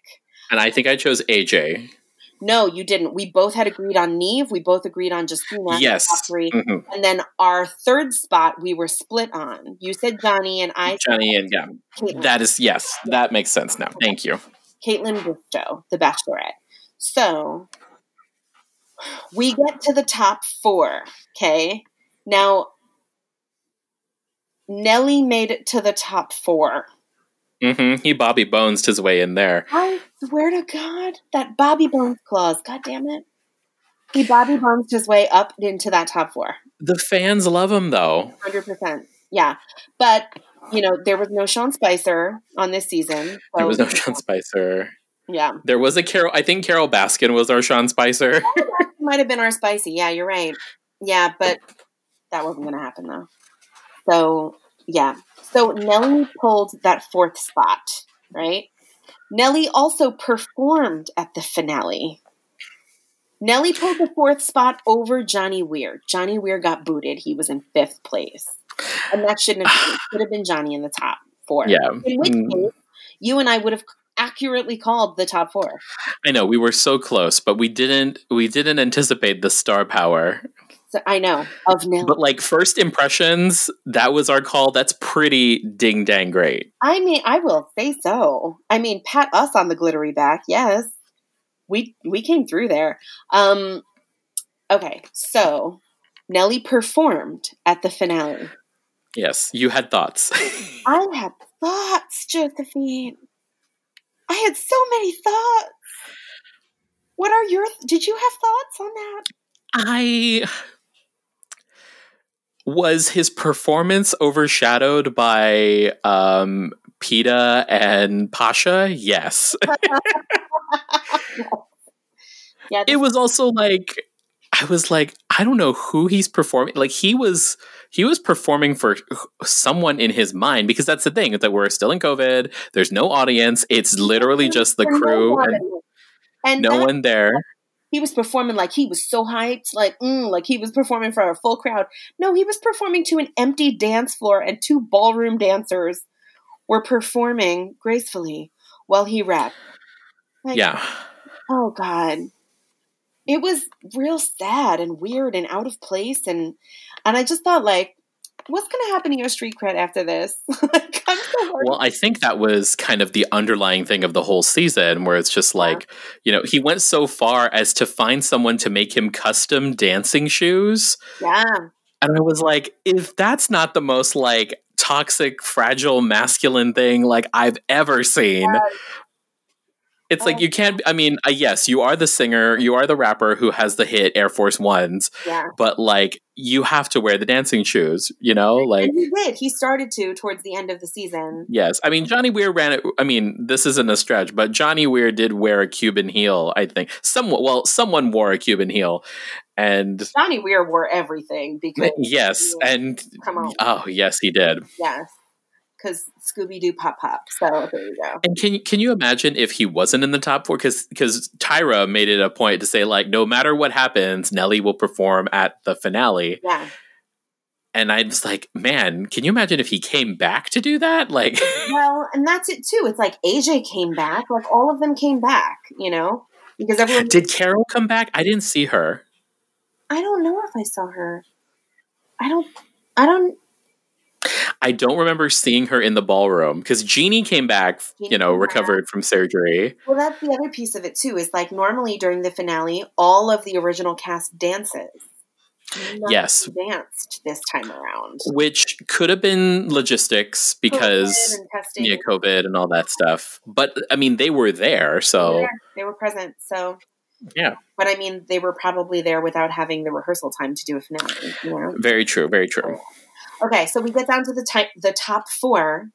And I think I chose A J. No, you didn't. We both had agreed on Neve. We both agreed on Justina. Yes. Mm-hmm. And then our third spot we were split on. You said Johnny and I Johnny said and yeah. Caitlin. That is, yes. That makes sense now. Thank you. Caitlin Bristow, the Bachelorette. So we get to the top four, okay? Now, Nelly made it to the top four. Mm-hmm. He Bobby Bones his way in there. I swear to God, that Bobby Bones clause. God damn it. He Bobby Bones his way up into that top four. The fans love him, though. one hundred percent. Yeah. But, you know, there was no Sean Spicer on this season. So there was no Sean Spicer. Yeah. There was a Carol. I think Carol Baskin was our Sean Spicer. That might have been our Spicy. Yeah, you're right. Yeah, but that wasn't going to happen, though. So, yeah. So Nelly pulled that fourth spot, right? Nelly also performed at the finale. Nelly pulled the fourth spot over Johnny Weir. Johnny Weir got booted. He was in fifth place. And that shouldn't have been. It should have been Johnny in the top four. Yeah. In which case, you and I would have accurately called the top four. I know. We were so close, but we didn't we didn't anticipate the star power. I know of Nelly. But like first impressions, that was our call. That's pretty ding dang great. I mean, I will say so. I mean, pat us on the glittery back. Yes, we we came through there. Um, okay, so Nelly performed at the finale. Yes, you had thoughts. I had thoughts, Josephine. I had so many thoughts. What are your? Did you have thoughts on that? I. Was his performance overshadowed by um, PETA and Pasha? Yes. Yeah, it was also like, I was like, I don't know who he's performing. Like he was, he was performing for someone in his mind, because that's the thing, that we're still in COVID. There's no audience. It's literally just the crew and, and no one there. He was performing like he was so hyped, like mm, like he was performing for a full crowd. No, he was performing to an empty dance floor, and two ballroom dancers were performing gracefully while he rapped. Like, yeah. Oh, God. It was real sad and weird and out of place. And and I just thought, like, what's going to happen to your street cred after this? Like, I'm so worried. Well, I think that was kind of the underlying thing of the whole season, where it's just like, yeah. you know, he went so far as to find someone to make him custom dancing shoes. Yeah. And I was like, if that's not the most like toxic, fragile, masculine thing like I've ever seen. Yeah. It's oh. like, you can't, I mean, uh, yes, you are the singer, you are the rapper who has the hit Air Force Ones, yeah. but like, you have to wear the dancing shoes, you know, like. And he did. He started to towards the end of the season. Yes. I mean, Johnny Weir ran it. I mean, this isn't a stretch, but Johnny Weir did wear a Cuban heel, I think. Someone, well, someone wore a Cuban heel. And Johnny Weir wore everything because. Yes. He, and. Come on. Oh, yes, he did. Yes. Because Scooby-Doo pop-pop. So there you go. And can, can you imagine if he wasn't in the top four? Because because Tyra made it a point to say, like, no matter what happens, Nelly will perform at the finale. Yeah. And I was like, man, can you imagine if he came back to do that? Like, well, and that's it, too. It's like A J came back. Like, all of them came back, you know? Because everyone Did Carol come back? I didn't see her. I don't know if I saw her. I don't... I don't... I don't remember seeing her in the ballroom because Jeannie came back, Jeannie you know, came recovered back. from surgery. Well, that's the other piece of it, too, is like normally during the finale, all of the original cast dances. None yes. danced this time around. Which could have been logistics because COVID yeah, COVID and all that stuff. But, I mean, they were there, so. Yeah, they were present, so. Yeah. But, I mean, they were probably there without having the rehearsal time to do a finale. You know? Very true, very true. Okay, so we get down to the type, the top four,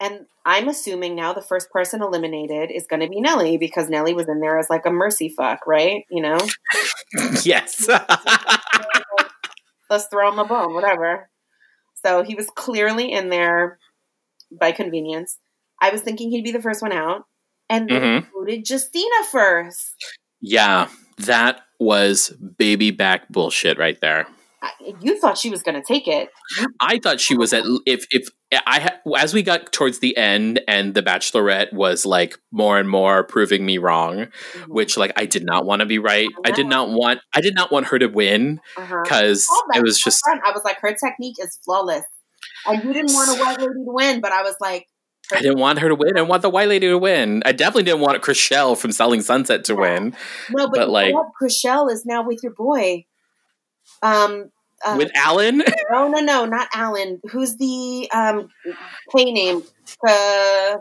and I'm assuming now the first person eliminated is going to be Nelly because Nelly was in there as like a mercy fuck, right? You know? Yes. Let's throw him a bone, whatever. So he was clearly in there by convenience. I was thinking he'd be the first one out, and mm-hmm. they voted Justina first. Yeah, that was baby back bullshit right there. You thought she was going to take it. I thought she was at if if I as we got towards the end and the Bachelorette was like more and more proving me wrong, mm-hmm. which like I did not want to be right. I, I did not want I did not want her to win because uh-huh. it was just I was like her technique is flawless. And you didn't want a white lady to win, but I was like I didn't want her to win. I want the white lady to win. I definitely didn't want Chrishell from Selling Sunset to yeah. win. No, but, but like Chrishell is now with your boy. Um, uh, with Alan? No, no, no, not Alan. Who's the um, play name? Uh,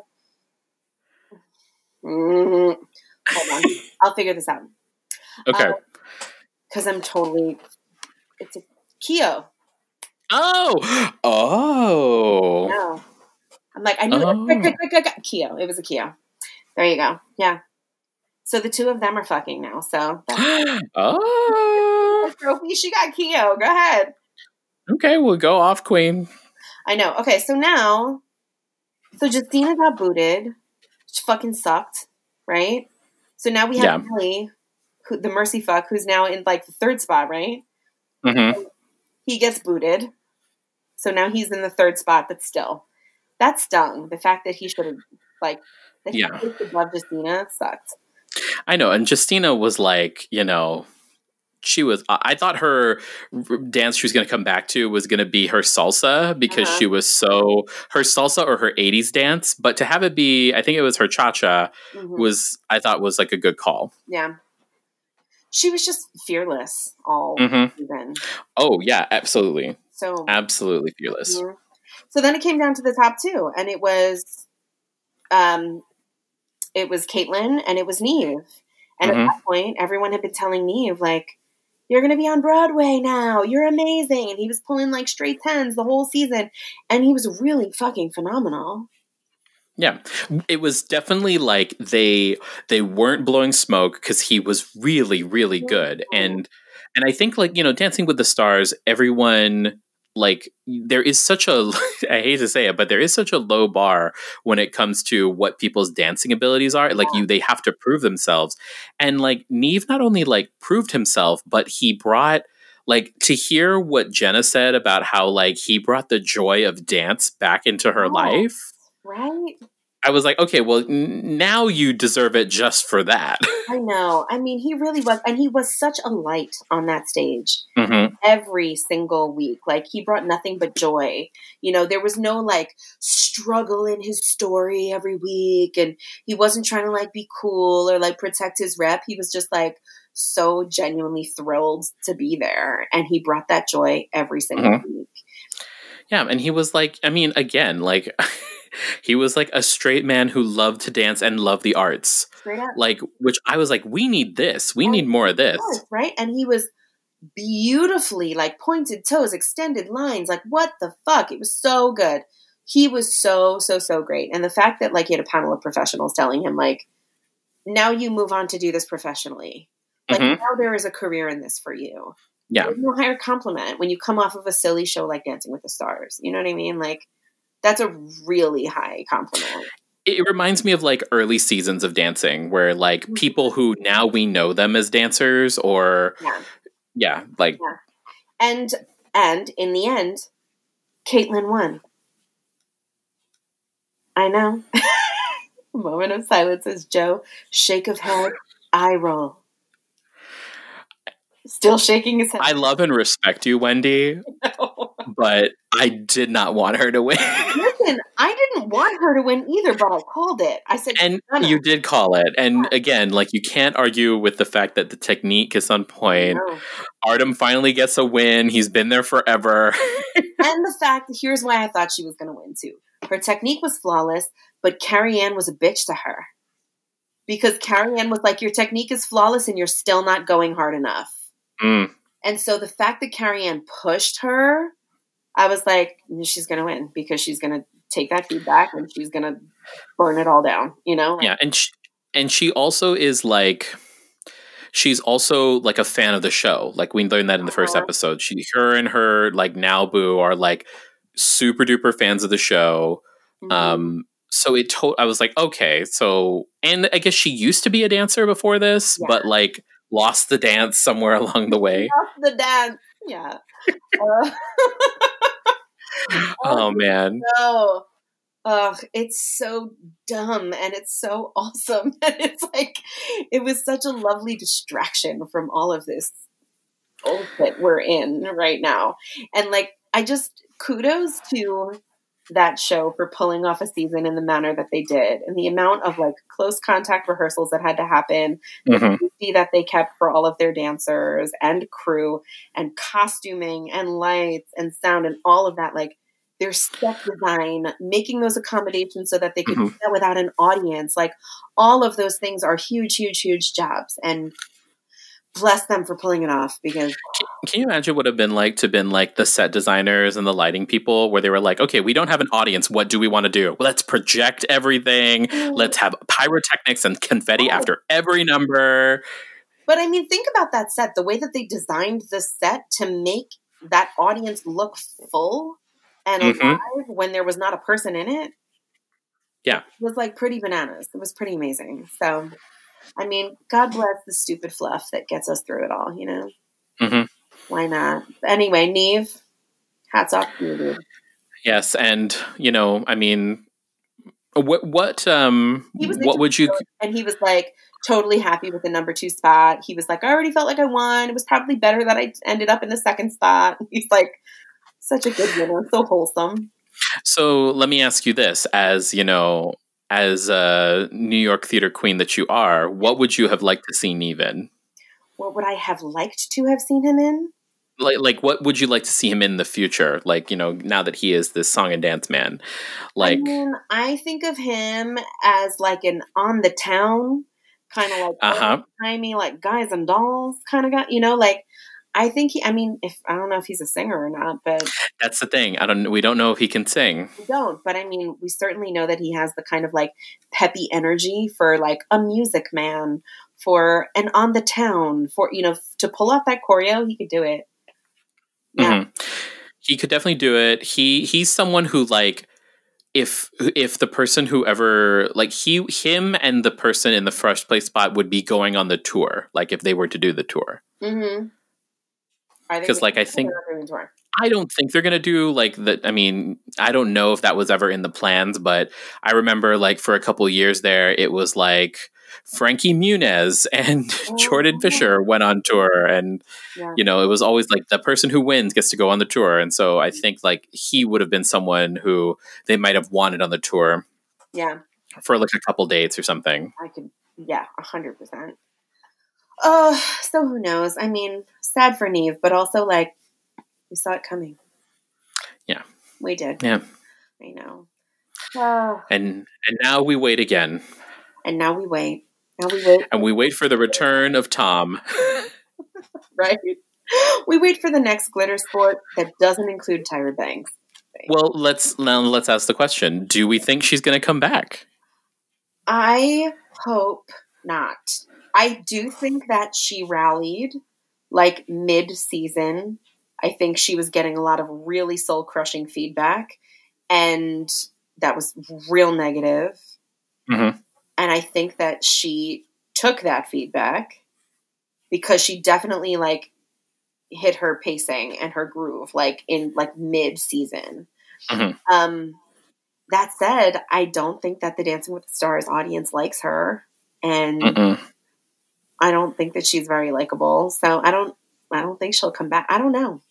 mm, hold on, I'll figure this out. Okay, because um, I'm totally. It's a Keo. Oh, oh. No, I'm like I knew oh. it. Keo. It was a Keo. There you go. Yeah. So the two of them are fucking now. So. That's- oh. Trophy, she got Keo. Go ahead. Okay, we'll go off queen. I know. Okay, so now, so Justina got booted, which fucking sucked, right? So now we have Nelly, yeah. the mercy fuck, who's now in like the third spot, right? Mm-hmm. He gets booted, so now he's in the third spot. But still, that stung. The fact that he should have like that he yeah. should love Justina sucked. I know, and Justina was like, you know. She was, I thought her dance she was going to come back to was going to be her salsa because uh-huh. she was so, her salsa or her eighties dance, but to have it be, I think it was her cha-cha mm-hmm. was, I thought was like a good call. Yeah. She was just fearless all mm-hmm. season. Oh yeah, absolutely. So absolutely fearless. Mm-hmm. So then it came down to the top two and it was, um, it was Caitlyn and it was Neve. And mm-hmm. at that point, everyone had been telling Neve like, you're going to be on Broadway now. You're amazing. And he was pulling like straight tens the whole season. And he was really fucking phenomenal. Yeah. It was definitely like they they weren't blowing smoke because he was really, really good. And and I think like, you know, Dancing with the Stars, everyone like there is such a I hate to say it, but there is such a low bar when it comes to what people's dancing abilities are. Like you, they have to prove themselves. And like Neve not only like proved himself, but he brought like to hear what Jenna said about how like he brought the joy of dance back into her oh, life. Right. I was like, okay, well n- now you deserve it just for that. I know. I mean, he really was. And he was such a light on that stage mm-hmm. every single week. Like he brought nothing but joy. You know, there was no like struggle in his story every week. And he wasn't trying to like be cool or like protect his rep. He was just like so genuinely thrilled to be there. And he brought that joy every single mm-hmm. week. Yeah. And he was like, I mean, again, like... He was like a straight man who loved to dance and loved the arts. Straight up. Like, which I was like, we need this. We right. need more of this. Yes, right. And he was beautifully, like pointed toes, extended lines. Like, what the fuck? It was so good. He was so, so, so great. And the fact that, like, he had a panel of professionals telling him, like, now you move on to do this professionally. Like, mm-hmm. now there is a career in this for you. Yeah. There's no higher compliment when you come off of a silly show like Dancing with the Stars. You know what I mean? Like, that's a really high compliment. It reminds me of, like, early seasons of dancing where, like, people who now we know them as dancers or... Yeah. Yeah, like... Yeah. And, and in the end, Caitlyn won. I know. Moment of silence as Joe, shake of head, eye roll. Still shaking his head. I love and respect you, Wendy, no. but I did not want her to win. Listen, I didn't want her to win either, but I called it. I said, and Anna. You did call it. And yeah. again, like, you can't argue with the fact that the technique is on point. No. Artem finally gets a win. He's been there forever. And the fact that here's why I thought she was going to win too. Her technique was flawless, but Carrie Ann was a bitch to her because Carrie Ann was like, your technique is flawless and you're still not going hard enough. Mm. And so the fact that Carrie Ann pushed her, I was like, she's going to win because she's going to take that feedback and she's going to burn it all down, you know? Yeah. And she, and she also is like, she's also like a fan of the show. Like, we learned that in the first uh-huh. episode. She, her and her like now boo are like super duper fans of the show. Mm-hmm. Um, so it to- I was like, okay, so, and I guess she used to be a dancer before this, yeah. but like, lost the dance somewhere along the way. Lost the dance. Yeah. uh, oh, man. No. Ugh, it's so dumb and it's so awesome. And it's like, it was such a lovely distraction from all of this bullshit we're in right now. And like, I just, kudos to that show for pulling off a season in the manner that they did, and the amount of like close contact rehearsals that had to happen, mm-hmm. the safety that they kept for all of their dancers and crew and costuming and lights and sound and all of that, like their set design, making those accommodations so that they could mm-hmm. do that without an audience. Like all of those things are huge, huge, huge jobs, and bless them for pulling it off. Because can you imagine what it would have been like to been like the set designers and the lighting people where they were like, okay, we don't have an audience. What do we want to do? Well, let's project everything. Let's have pyrotechnics and confetti oh. after every number. But I mean, think about that set, the way that they designed the set to make that audience look full and mm-hmm. alive when there was not a person in it. Yeah. It was like pretty bananas. It was pretty amazing. So I mean, God bless the stupid fluff that gets us through it all, you know? Mm-hmm. Why not? Anyway, Neve, hats off to you, dude. Yes, and, you know, I mean, what, what, um, what would you... And he was, like, totally happy with the number two spot. He was like, I already felt like I won. It was probably better that I ended up in the second spot. He's like, such a good winner, so wholesome. So let me ask you this, as, you know... as a New York theater queen that you are, what would you have liked to see Neve in? What would I have liked to have seen him in? Like, like, what would you like to see him in the future? Like, you know, now that he is this song and dance man. Like, I mean, I think of him as like an on the town kind of like, uh-huh. timey, like guys and dolls kind of guy, you know, like, I think he, I mean, if, I don't know if he's a singer or not, but. That's the thing. I don't, we don't know if he can sing. We don't, but I mean, we certainly know that he has the kind of like peppy energy for like a music man, for an on the town, for, you know, to pull off that choreo, he could do it. Yeah. Mm-hmm. He could definitely do it. He, he's someone who like, if, if the person whoever, like he, him and the person in the first place spot would be going on the tour. Like if they were to do the tour. Mm-hmm. Because, like, I think, I don't think they're going to do, like, the, I mean, I don't know if that was ever in the plans, but I remember, like, for a couple years there, it was, like, Frankie Muniz and oh. Jordan Fisher went on tour, and, yeah. you know, it was always, like, the person who wins gets to go on the tour, and so I think, like, he would have been someone who they might have wanted on the tour. Yeah. For, like, a couple dates or something. I could, yeah, one hundred percent. Oh, so who knows? I mean, sad for Neve, but also like we saw it coming. Yeah, we did. Yeah, I know. Oh. And and now we wait again. And now we wait. Now we wait. And we wait for the return of Tom. Right. We wait for the next glitter sport that doesn't include Tyra Banks. Well, let's now let's ask the question. Do we think she's going to come back? I hope not. I do think that she rallied like mid-season. I think she was getting a lot of really soul-crushing feedback, and that was real negative. Mm-hmm. And I think that she took that feedback because she definitely like hit her pacing and her groove like in like mid-season. Mm-hmm. Um, that said, I don't think that the Dancing with the Stars audience likes her, and Mm-mm. I don't think that she's very likable. So I don't, I don't think she'll come back. I don't know.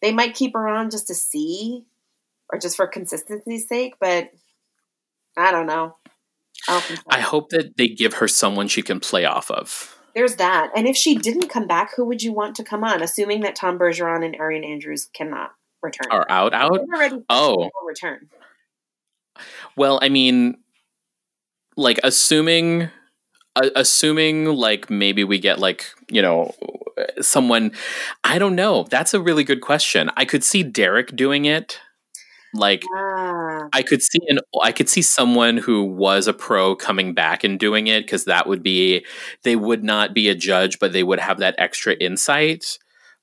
They might keep her on just to see, or just for consistency's sake, but I don't know. I, don't think so. I hope that they give her someone she can play off of. There's that. And if she didn't come back, who would you want to come on? Assuming that Tom Bergeron and Arian Andrews cannot return. Are out, out? Oh. Return. Well, I mean, like, assuming... Assuming, like, maybe we get, like, you know, someone, I don't know. That's a really good question. I could see Derek doing it. Like, ah. I could see an, I could see someone who was a pro coming back and doing it, because that would be, they would not be a judge, but they would have that extra insight.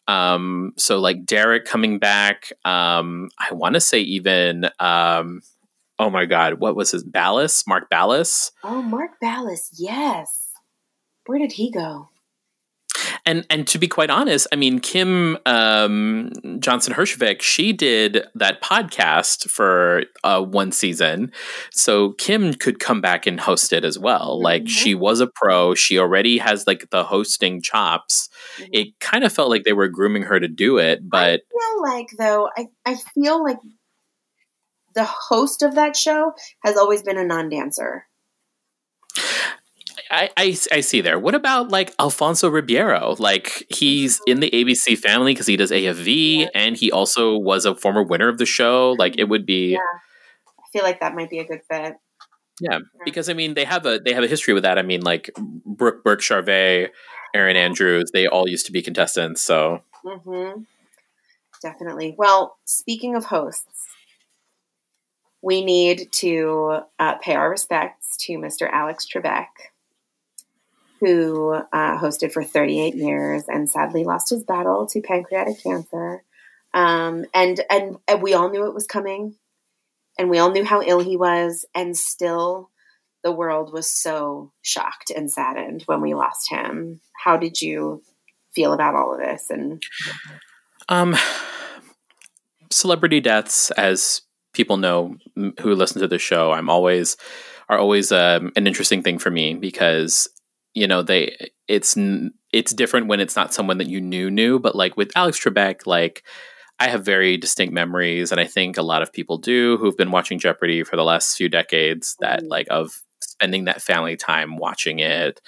Um, so, like, Derek coming back. Um, I want to say even... Um, Oh my God! What was his Ballas? Mark Ballas? Oh, Mark Ballas! Yes. Where did he go? And and to be quite honest, I mean Kim um, Johnson Hershevik, she did that podcast for uh, one season, so Kim could come back and host it as well. Mm-hmm. Like she was a pro; she already has like the hosting chops. Mm-hmm. It kind of felt like they were grooming her to do it, but I feel like though I I feel like. The host of that show has always been a non-dancer. I, I, I see there. What about like Alfonso Ribeiro? Like he's in the A B C family because he does A F V, yeah. And he also was a former winner of the show. Like it would be. Yeah. I feel like that might be a good fit. Yeah, because I mean they have a they have a history with that. I mean like Brooke Burke Charvet, Arian Andrews, they all used to be contestants. So mm-hmm. Definitely. Well, speaking of hosts. We need to uh, pay our respects to Mister Alex Trebek, who uh, hosted for thirty-eight years and sadly lost his battle to pancreatic cancer. Um, and, and and we all knew it was coming, and we all knew how ill he was, and still the world was so shocked and saddened when we lost him. How did you feel about all of this? And um, celebrity deaths, as people know who listen to the show, I'm always are always um, an interesting thing for me because, you know, they it's it's different when it's not someone that you knew knew. But like with Alex Trebek, like I have very distinct memories. And I think a lot of people do who've been watching Jeopardy for the last few decades that like of spending that family time watching it.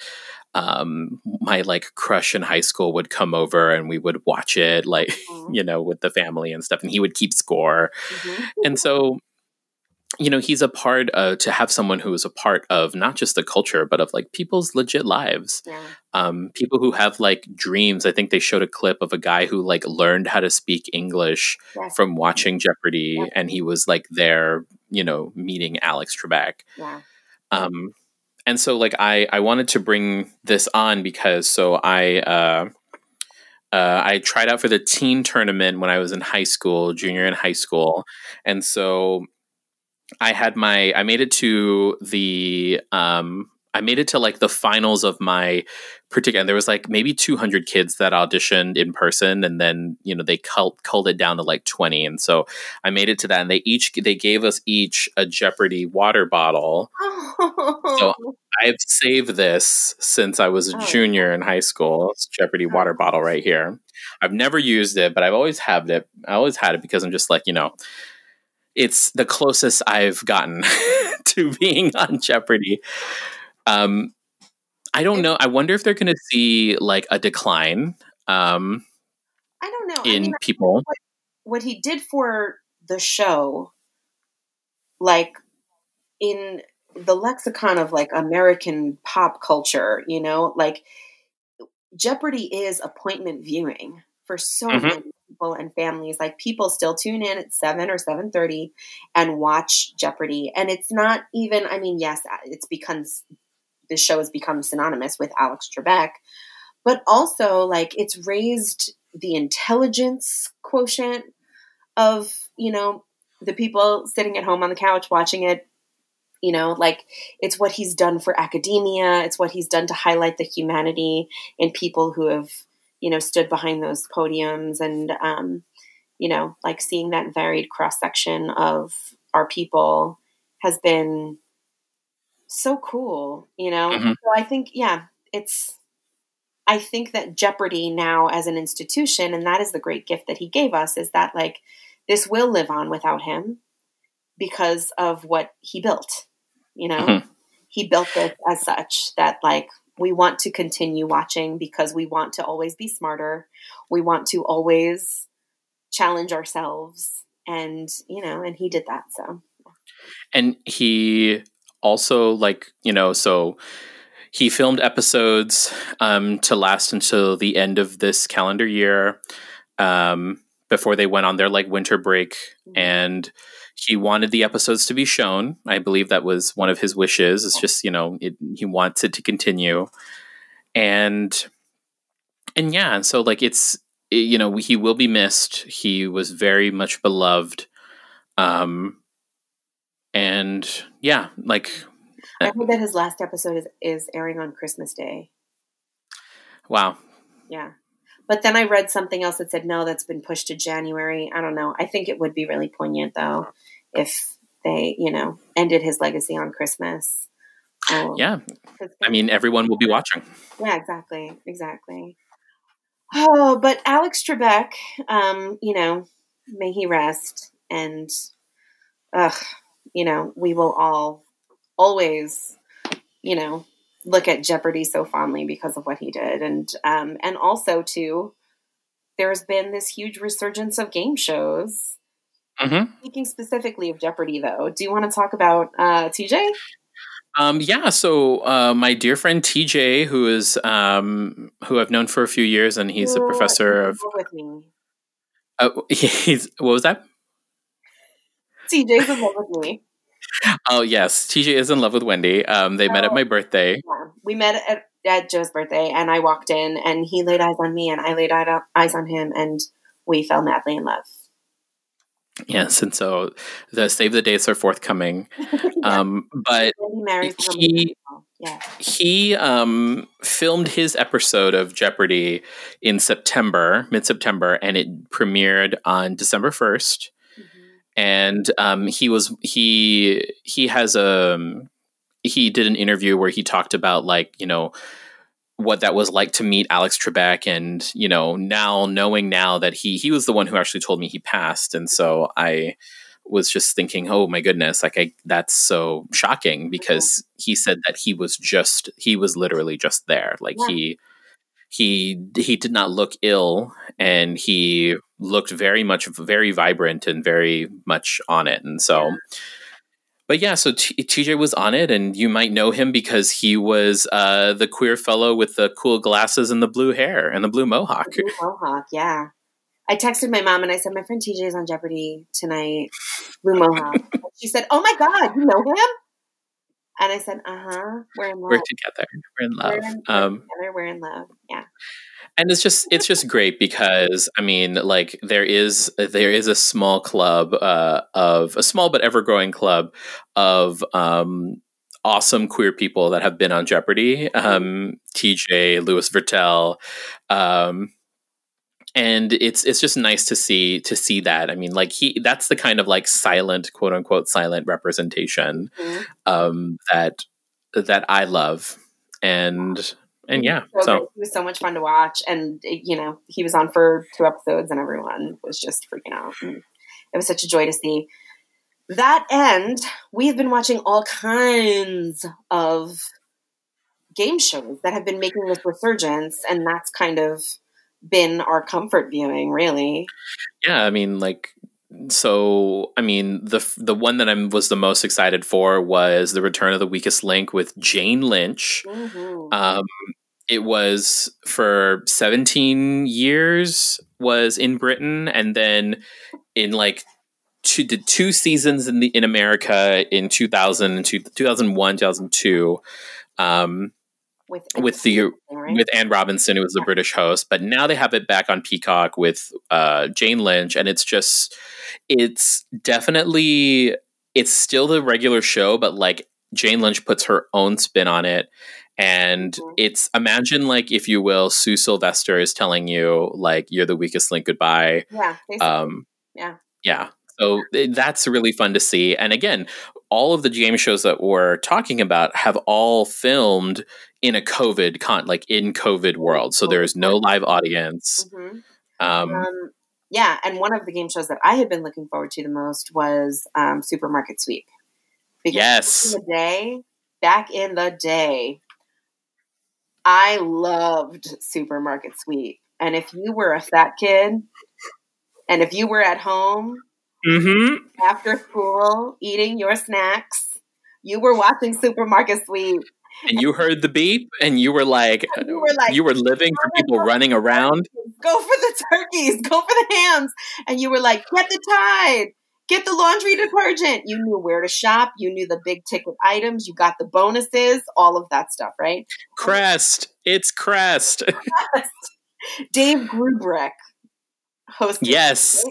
Um, my like crush in high school would come over and we would watch it like, mm-hmm. you know, with the family and stuff, and he would keep score. Mm-hmm. And so, you know, he's a part of, to have someone who is a part of not just the culture, but of like people's legit lives, yeah. um, people who have like dreams. I think they showed a clip of a guy who like learned how to speak English yes. from watching Jeopardy. Yes. And he was like there, you know, meeting Alex Trebek. Yeah. Um, And so, like, I, I wanted to bring this on because so I uh, uh, I tried out for the teen tournament when I was in high school, junior in high school. And so I had my I made it to the um, I made it to like the finals of my particular. And there was like maybe two hundred kids that auditioned in person. And then, you know, they culled, culled it down to like twenty. And so I made it to that. And they each they gave us each a Jeopardy water bottle. So I've saved this since I was a oh. junior in high school. It's Jeopardy water bottle right here. I've never used it, but I've always had it. I always had it because I'm just like, you know, it's the closest I've gotten to being on Jeopardy. Um, I don't know. I wonder if they're going to see like a decline. Um, I don't know in I mean, people. What, what he did for the show, like in the lexicon of like American pop culture, you know, like Jeopardy is appointment viewing. for so mm-hmm. many people and families. Like, people still tune in at seven or seven thirty and watch Jeopardy. And it's not even, I mean, yes, it's becomes, the show has become synonymous with Alex Trebek, but also like it's raised the intelligence quotient of, you know, the people sitting at home on the couch watching it. You know, like, it's what he's done for academia. It's what he's done to highlight the humanity in people who have, you know, stood behind those podiums and, um, you know, like seeing that varied cross-section of our people has been so cool, you know? Mm-hmm. So I think, yeah, it's, I think that Jeopardy now as an institution, and that is the great gift that he gave us, is that like this will live on without him because of what he built. You know, mm-hmm. he built this as such that like, we want to continue watching because we want to always be smarter. We want to always challenge ourselves. And, you know, and he did that. So, and he also like, you know, so he filmed episodes, um, to last until the end of this calendar year, um, before they went on their like winter break, mm-hmm. and he wanted the episodes to be shown. I believe that was one of his wishes. It's just, you know, it, he wants it to continue. And, and yeah. And so like, it's, it, you know, he will be missed. He was very much beloved. Um, and yeah, like. I heard that his last episode is, is airing on Christmas Day. Wow. Yeah. But then I read something else that said, no, that's been pushed to January. I don't know. I think it would be really poignant, though, if they, you know, ended his legacy on Christmas. Um, yeah. I mean, everyone will be watching. Yeah, exactly. Exactly. Oh, but Alex Trebek, um, you know, may he rest. And, ugh, you know, we will all always, you know, look at Jeopardy so fondly because of what he did. And, um, and also too, there's been this huge resurgence of game shows. Mm-hmm. Speaking specifically of Jeopardy though, do you want to talk about, uh, T J? Um, yeah. So, uh, my dear friend T J, who is, um, who I've known for a few years, and he's oh, a professor of, with me. Uh, he's, what was that? T J's in love with me. Oh yes, T J is in love with Wendy. Um, they so, met at my birthday. Yeah. We met at, at Joe's birthday, and I walked in, and he laid eyes on me, and I laid eyes on him, and we fell madly in love. Yes, and so the save the dates are forthcoming. Um, but he he, yeah. he um, filmed his episode of Jeopardy in September, mid-September, and it premiered on December first. And um, he was he he has a he did an interview where he talked about like, you know, what that was like to meet Alex Trebek, and you know, now knowing now that he he was the one who actually told me he passed, and so I was just thinking, oh my goodness, like I, that's so shocking because yeah. he said that he was just he was literally just there, like yeah. he he he did not look ill, and he looked very much, very vibrant and very much on it. And so, yeah. but yeah, so T- TJ was on it, and you might know him because he was uh, the queer fellow with the cool glasses and the blue hair and the blue mohawk. The blue mohawk, yeah. I texted my mom and I said, my friend T J is on Jeopardy tonight, blue mohawk. She said, oh my God, you know him? And I said, uh-huh, we're in love. We're together. We're in love. We're in, we're um, together, we're in love, yeah. And it's just it's just great because I mean like there is there is a small club uh, of a small but ever growing club of um, awesome queer people that have been on Jeopardy. Um, T J, Louis Vertel, um, and it's it's just nice to see to see that. I mean like he that's the kind of like silent quote unquote silent representation mm-hmm. um, that that I love and. And yeah, so, so. He was so much fun to watch, and you know he was on for two episodes, and everyone was just freaking out. And it was such a joy to see that. And we have been watching all kinds of game shows that have been making this resurgence, and that's kind of been our comfort viewing, really. Yeah, I mean, like. So, I mean, the the one that I was the most excited for was the return of The Weakest Link with Jane Lynch. Mm-hmm. Um, it was for seventeen years was in Britain, and then in like two, did two seasons in the in America in two thousand, two thousand one, two thousand two um, with with the right? with Anne Robinson, who was the yeah. British host. But now they have it back on Peacock with uh, Jane Lynch, and it's just it's definitely it's still the regular show, but like Jane Lynch puts her own spin on it. And it's, imagine like, if you will, Sue Sylvester is telling you like, you're the weakest link, goodbye. Yeah. Basically. Um, yeah. Yeah. So it, that's really fun to see. And again, all of the game shows that we're talking about have all filmed in a COVID con, like in COVID world. So there is no live audience. Mm-hmm. Um, um, yeah. And one of the game shows that I had been looking forward to the most was um, Supermarket Sweep. Because yes. Back in the day, back in the day, I loved Supermarket Sweep. And if you were a fat kid, and if you were at home mm-hmm. after school eating your snacks, you were watching Supermarket Sweep. And you heard the beep, and you were like, you were, like, you were living for people running around. Go for the turkeys. Go for the hams. And you were like, get the Tide. Get the laundry detergent. You knew where to shop. You knew the big ticket items. You got the bonuses, all of that stuff, right? Crest. It's Crest. Crest. Dave Grubereck hosted. Yes.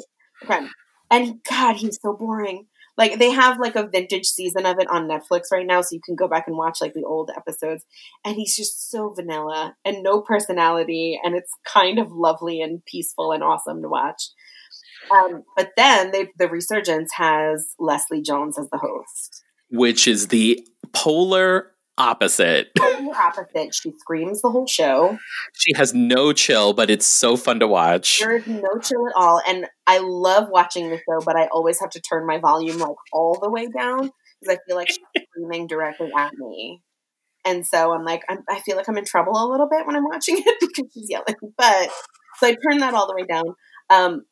Right? And God, he's so boring. Like they have like a vintage season of it on Netflix right now. So you can go back and watch like the old episodes. And he's just so vanilla and no personality. And it's kind of lovely and peaceful and awesome to watch. Um, but then they, the resurgence has Leslie Jones as the host. Which is the polar opposite. Polar opposite. She screams the whole show. She has no chill, but it's so fun to watch. There is no chill at all. And I love watching the show, but I always have to turn my volume like all the way down because I feel like she's screaming directly at me. And so I'm like, I'm, I feel like I'm in trouble a little bit when I'm watching it because she's yelling. But so I turn that all the way down. Um,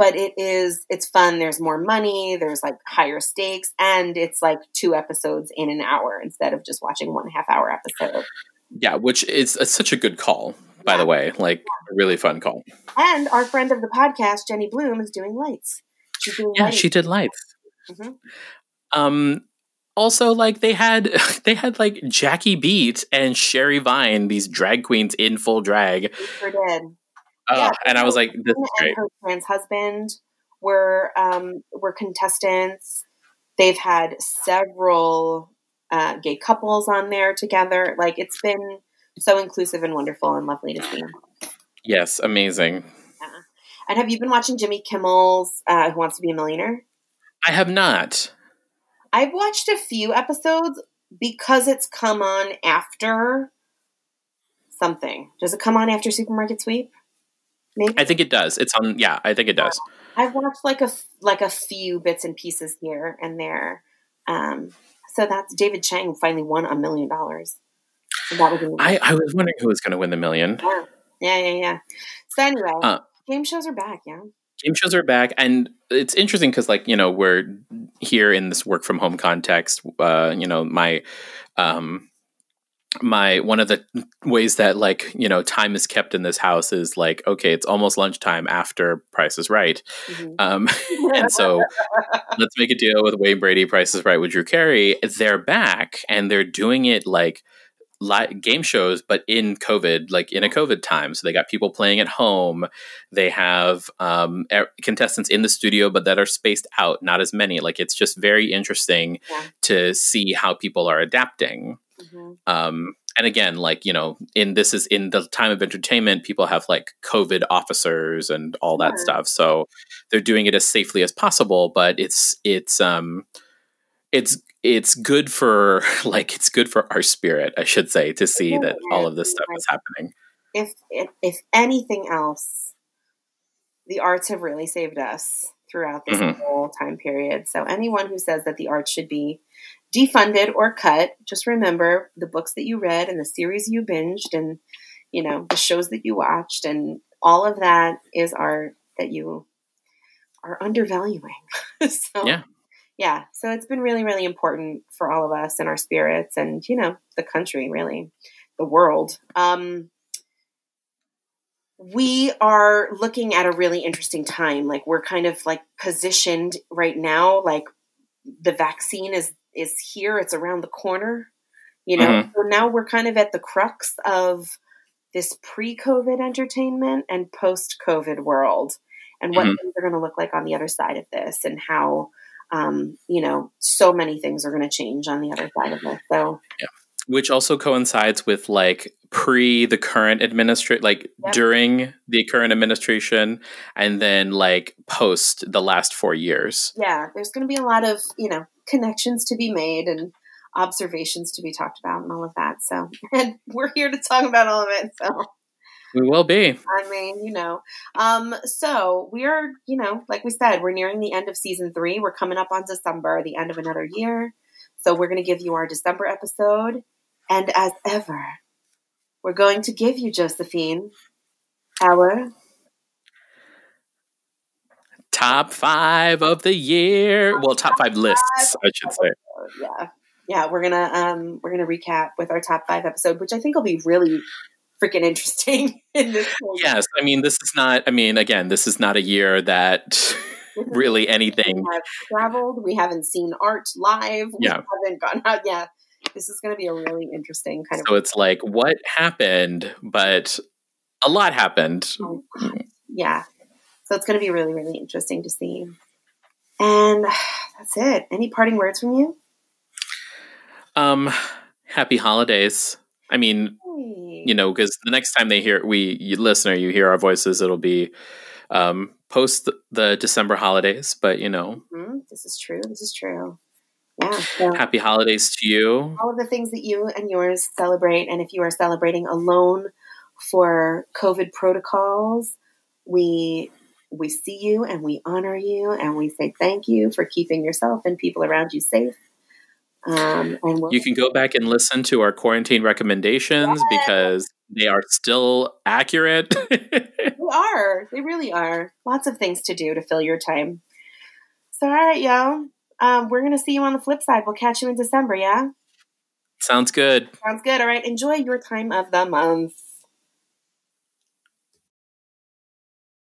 But it is, it's fun. There's more money. There's like higher stakes. And it's like two episodes in an hour instead of just watching one half hour episode. Yeah, which is a, such a good call, by yeah. the way. Like yeah. a really fun call. And our friend of the podcast, Jenny Bloom, is doing lights. She's doing yeah, lights. She did lights. Mm-hmm. Um, also, like they had, they had like Jackie Beat and Sherry Vine, these drag queens in full drag. They sure did. Oh, yeah, and I was like, "This is great." Her trans husband were um, were contestants. They've had several uh, gay couples on there together. Like it's been so inclusive and wonderful and lovely to see. Yes, amazing. Yeah. And have you been watching Jimmy Kimmel's uh, Who Wants to Be a Millionaire? I have not. I've watched a few episodes because it's come on after something. Does it come on after Supermarket Sweep? Maybe. I think it does. It's on. Yeah, I think it does. I've watched like a like a few bits and pieces here and there. Um, so that's David Chang finally won a million dollars. I, I was wondering who was going to win the million. Yeah, yeah, yeah. yeah. So anyway, uh, game shows are back. Yeah, game shows are back, and it's interesting because like you know we're here in this work from home context. Uh, you know my. Um, My one of the ways that like you know time is kept in this house is like okay it's almost lunchtime after Price is Right, mm-hmm. um, and so let's make a deal with Wayne Brady, Price is Right with Drew Carey. They're back and they're doing it like li- game shows, but in COVID, like in a COVID time. So they got people playing at home. They have um, er- contestants in the studio, but that are spaced out, not as many. Like it's just very interesting yeah. to see how people are adapting. Mm-hmm. Um, and again, like, you know, in this is in the time of entertainment, people have like COVID officers and all that sure. stuff. So they're doing it as safely as possible, but it's, it's, um, it's, it's good for like, it's good for our spirit, I should say, to see yeah, that yeah, all of this stuff like, is happening. If, if, if anything else, the arts have really saved us throughout this mm-hmm. whole time period. So anyone who says that the arts should be defunded or cut, just remember the books that you read and the series you binged and, you know, the shows that you watched and all of that is art that you are undervaluing. so, yeah. yeah. So it's been really, really important for all of us and our spirits and, you know, the country, really, the world. Um, we are looking at a really interesting time. Like, we're kind of like positioned right now, like the vaccine is, is here. It's around the corner, you know? Mm-hmm. So now we're kind of at the crux of this pre-COVID entertainment and post-COVID world, and what mm-hmm. things are going to look like on the other side of this, and how, um, you know, so many things are going to change on the other side of this. So, yeah. Which also coincides with like pre the current administration, like yep. during the current administration, and then like post the last four years. Yeah, there's going to be a lot of, you know, connections to be made and observations to be talked about and all of that. So, and we're here to talk about all of it. So we will be. I mean, you know, um, so we are, you know, like we said, we're nearing the end of season three. We're coming up on December, the end of another year. So we're going to give you our December episode. And as ever, we're going to give you, Josephine, our top five of the year. Top well, top five, five lists, I should say. Episode. Yeah, yeah, we're gonna um, we're gonna recap with our top five episode, which I think will be really freaking interesting. In this moment. Yes, I mean, this is not. I mean, again, this is not a year that. Really anything. We have traveled. We haven't seen art live. We yeah. haven't gone out yet. This is going to be a really interesting kind so of. So it's like, what happened? But a lot happened. Oh, yeah. So it's going to be really, really interesting to see. And that's it. Any parting words from you? Um, happy holidays. I mean, hey. You know, because the next time they hear we, you listener, you hear our voices, it'll be. Um, post the December holidays, but you know, mm-hmm. this is true. This is true. Yeah. So happy holidays to you. All of the things that you and yours celebrate. And if you are celebrating alone for COVID protocols, we, we see you and we honor you and we say thank you for keeping yourself and people around you safe. Um, and we'll- you can go back and listen to our quarantine recommendations yes. because they are still accurate. They are. They really are. Lots of things to do to fill your time. So, all right, y'all. Um, we're going to see you on the flip side. We'll catch you in December, yeah? Sounds good. Sounds good. All right. Enjoy your time of the month.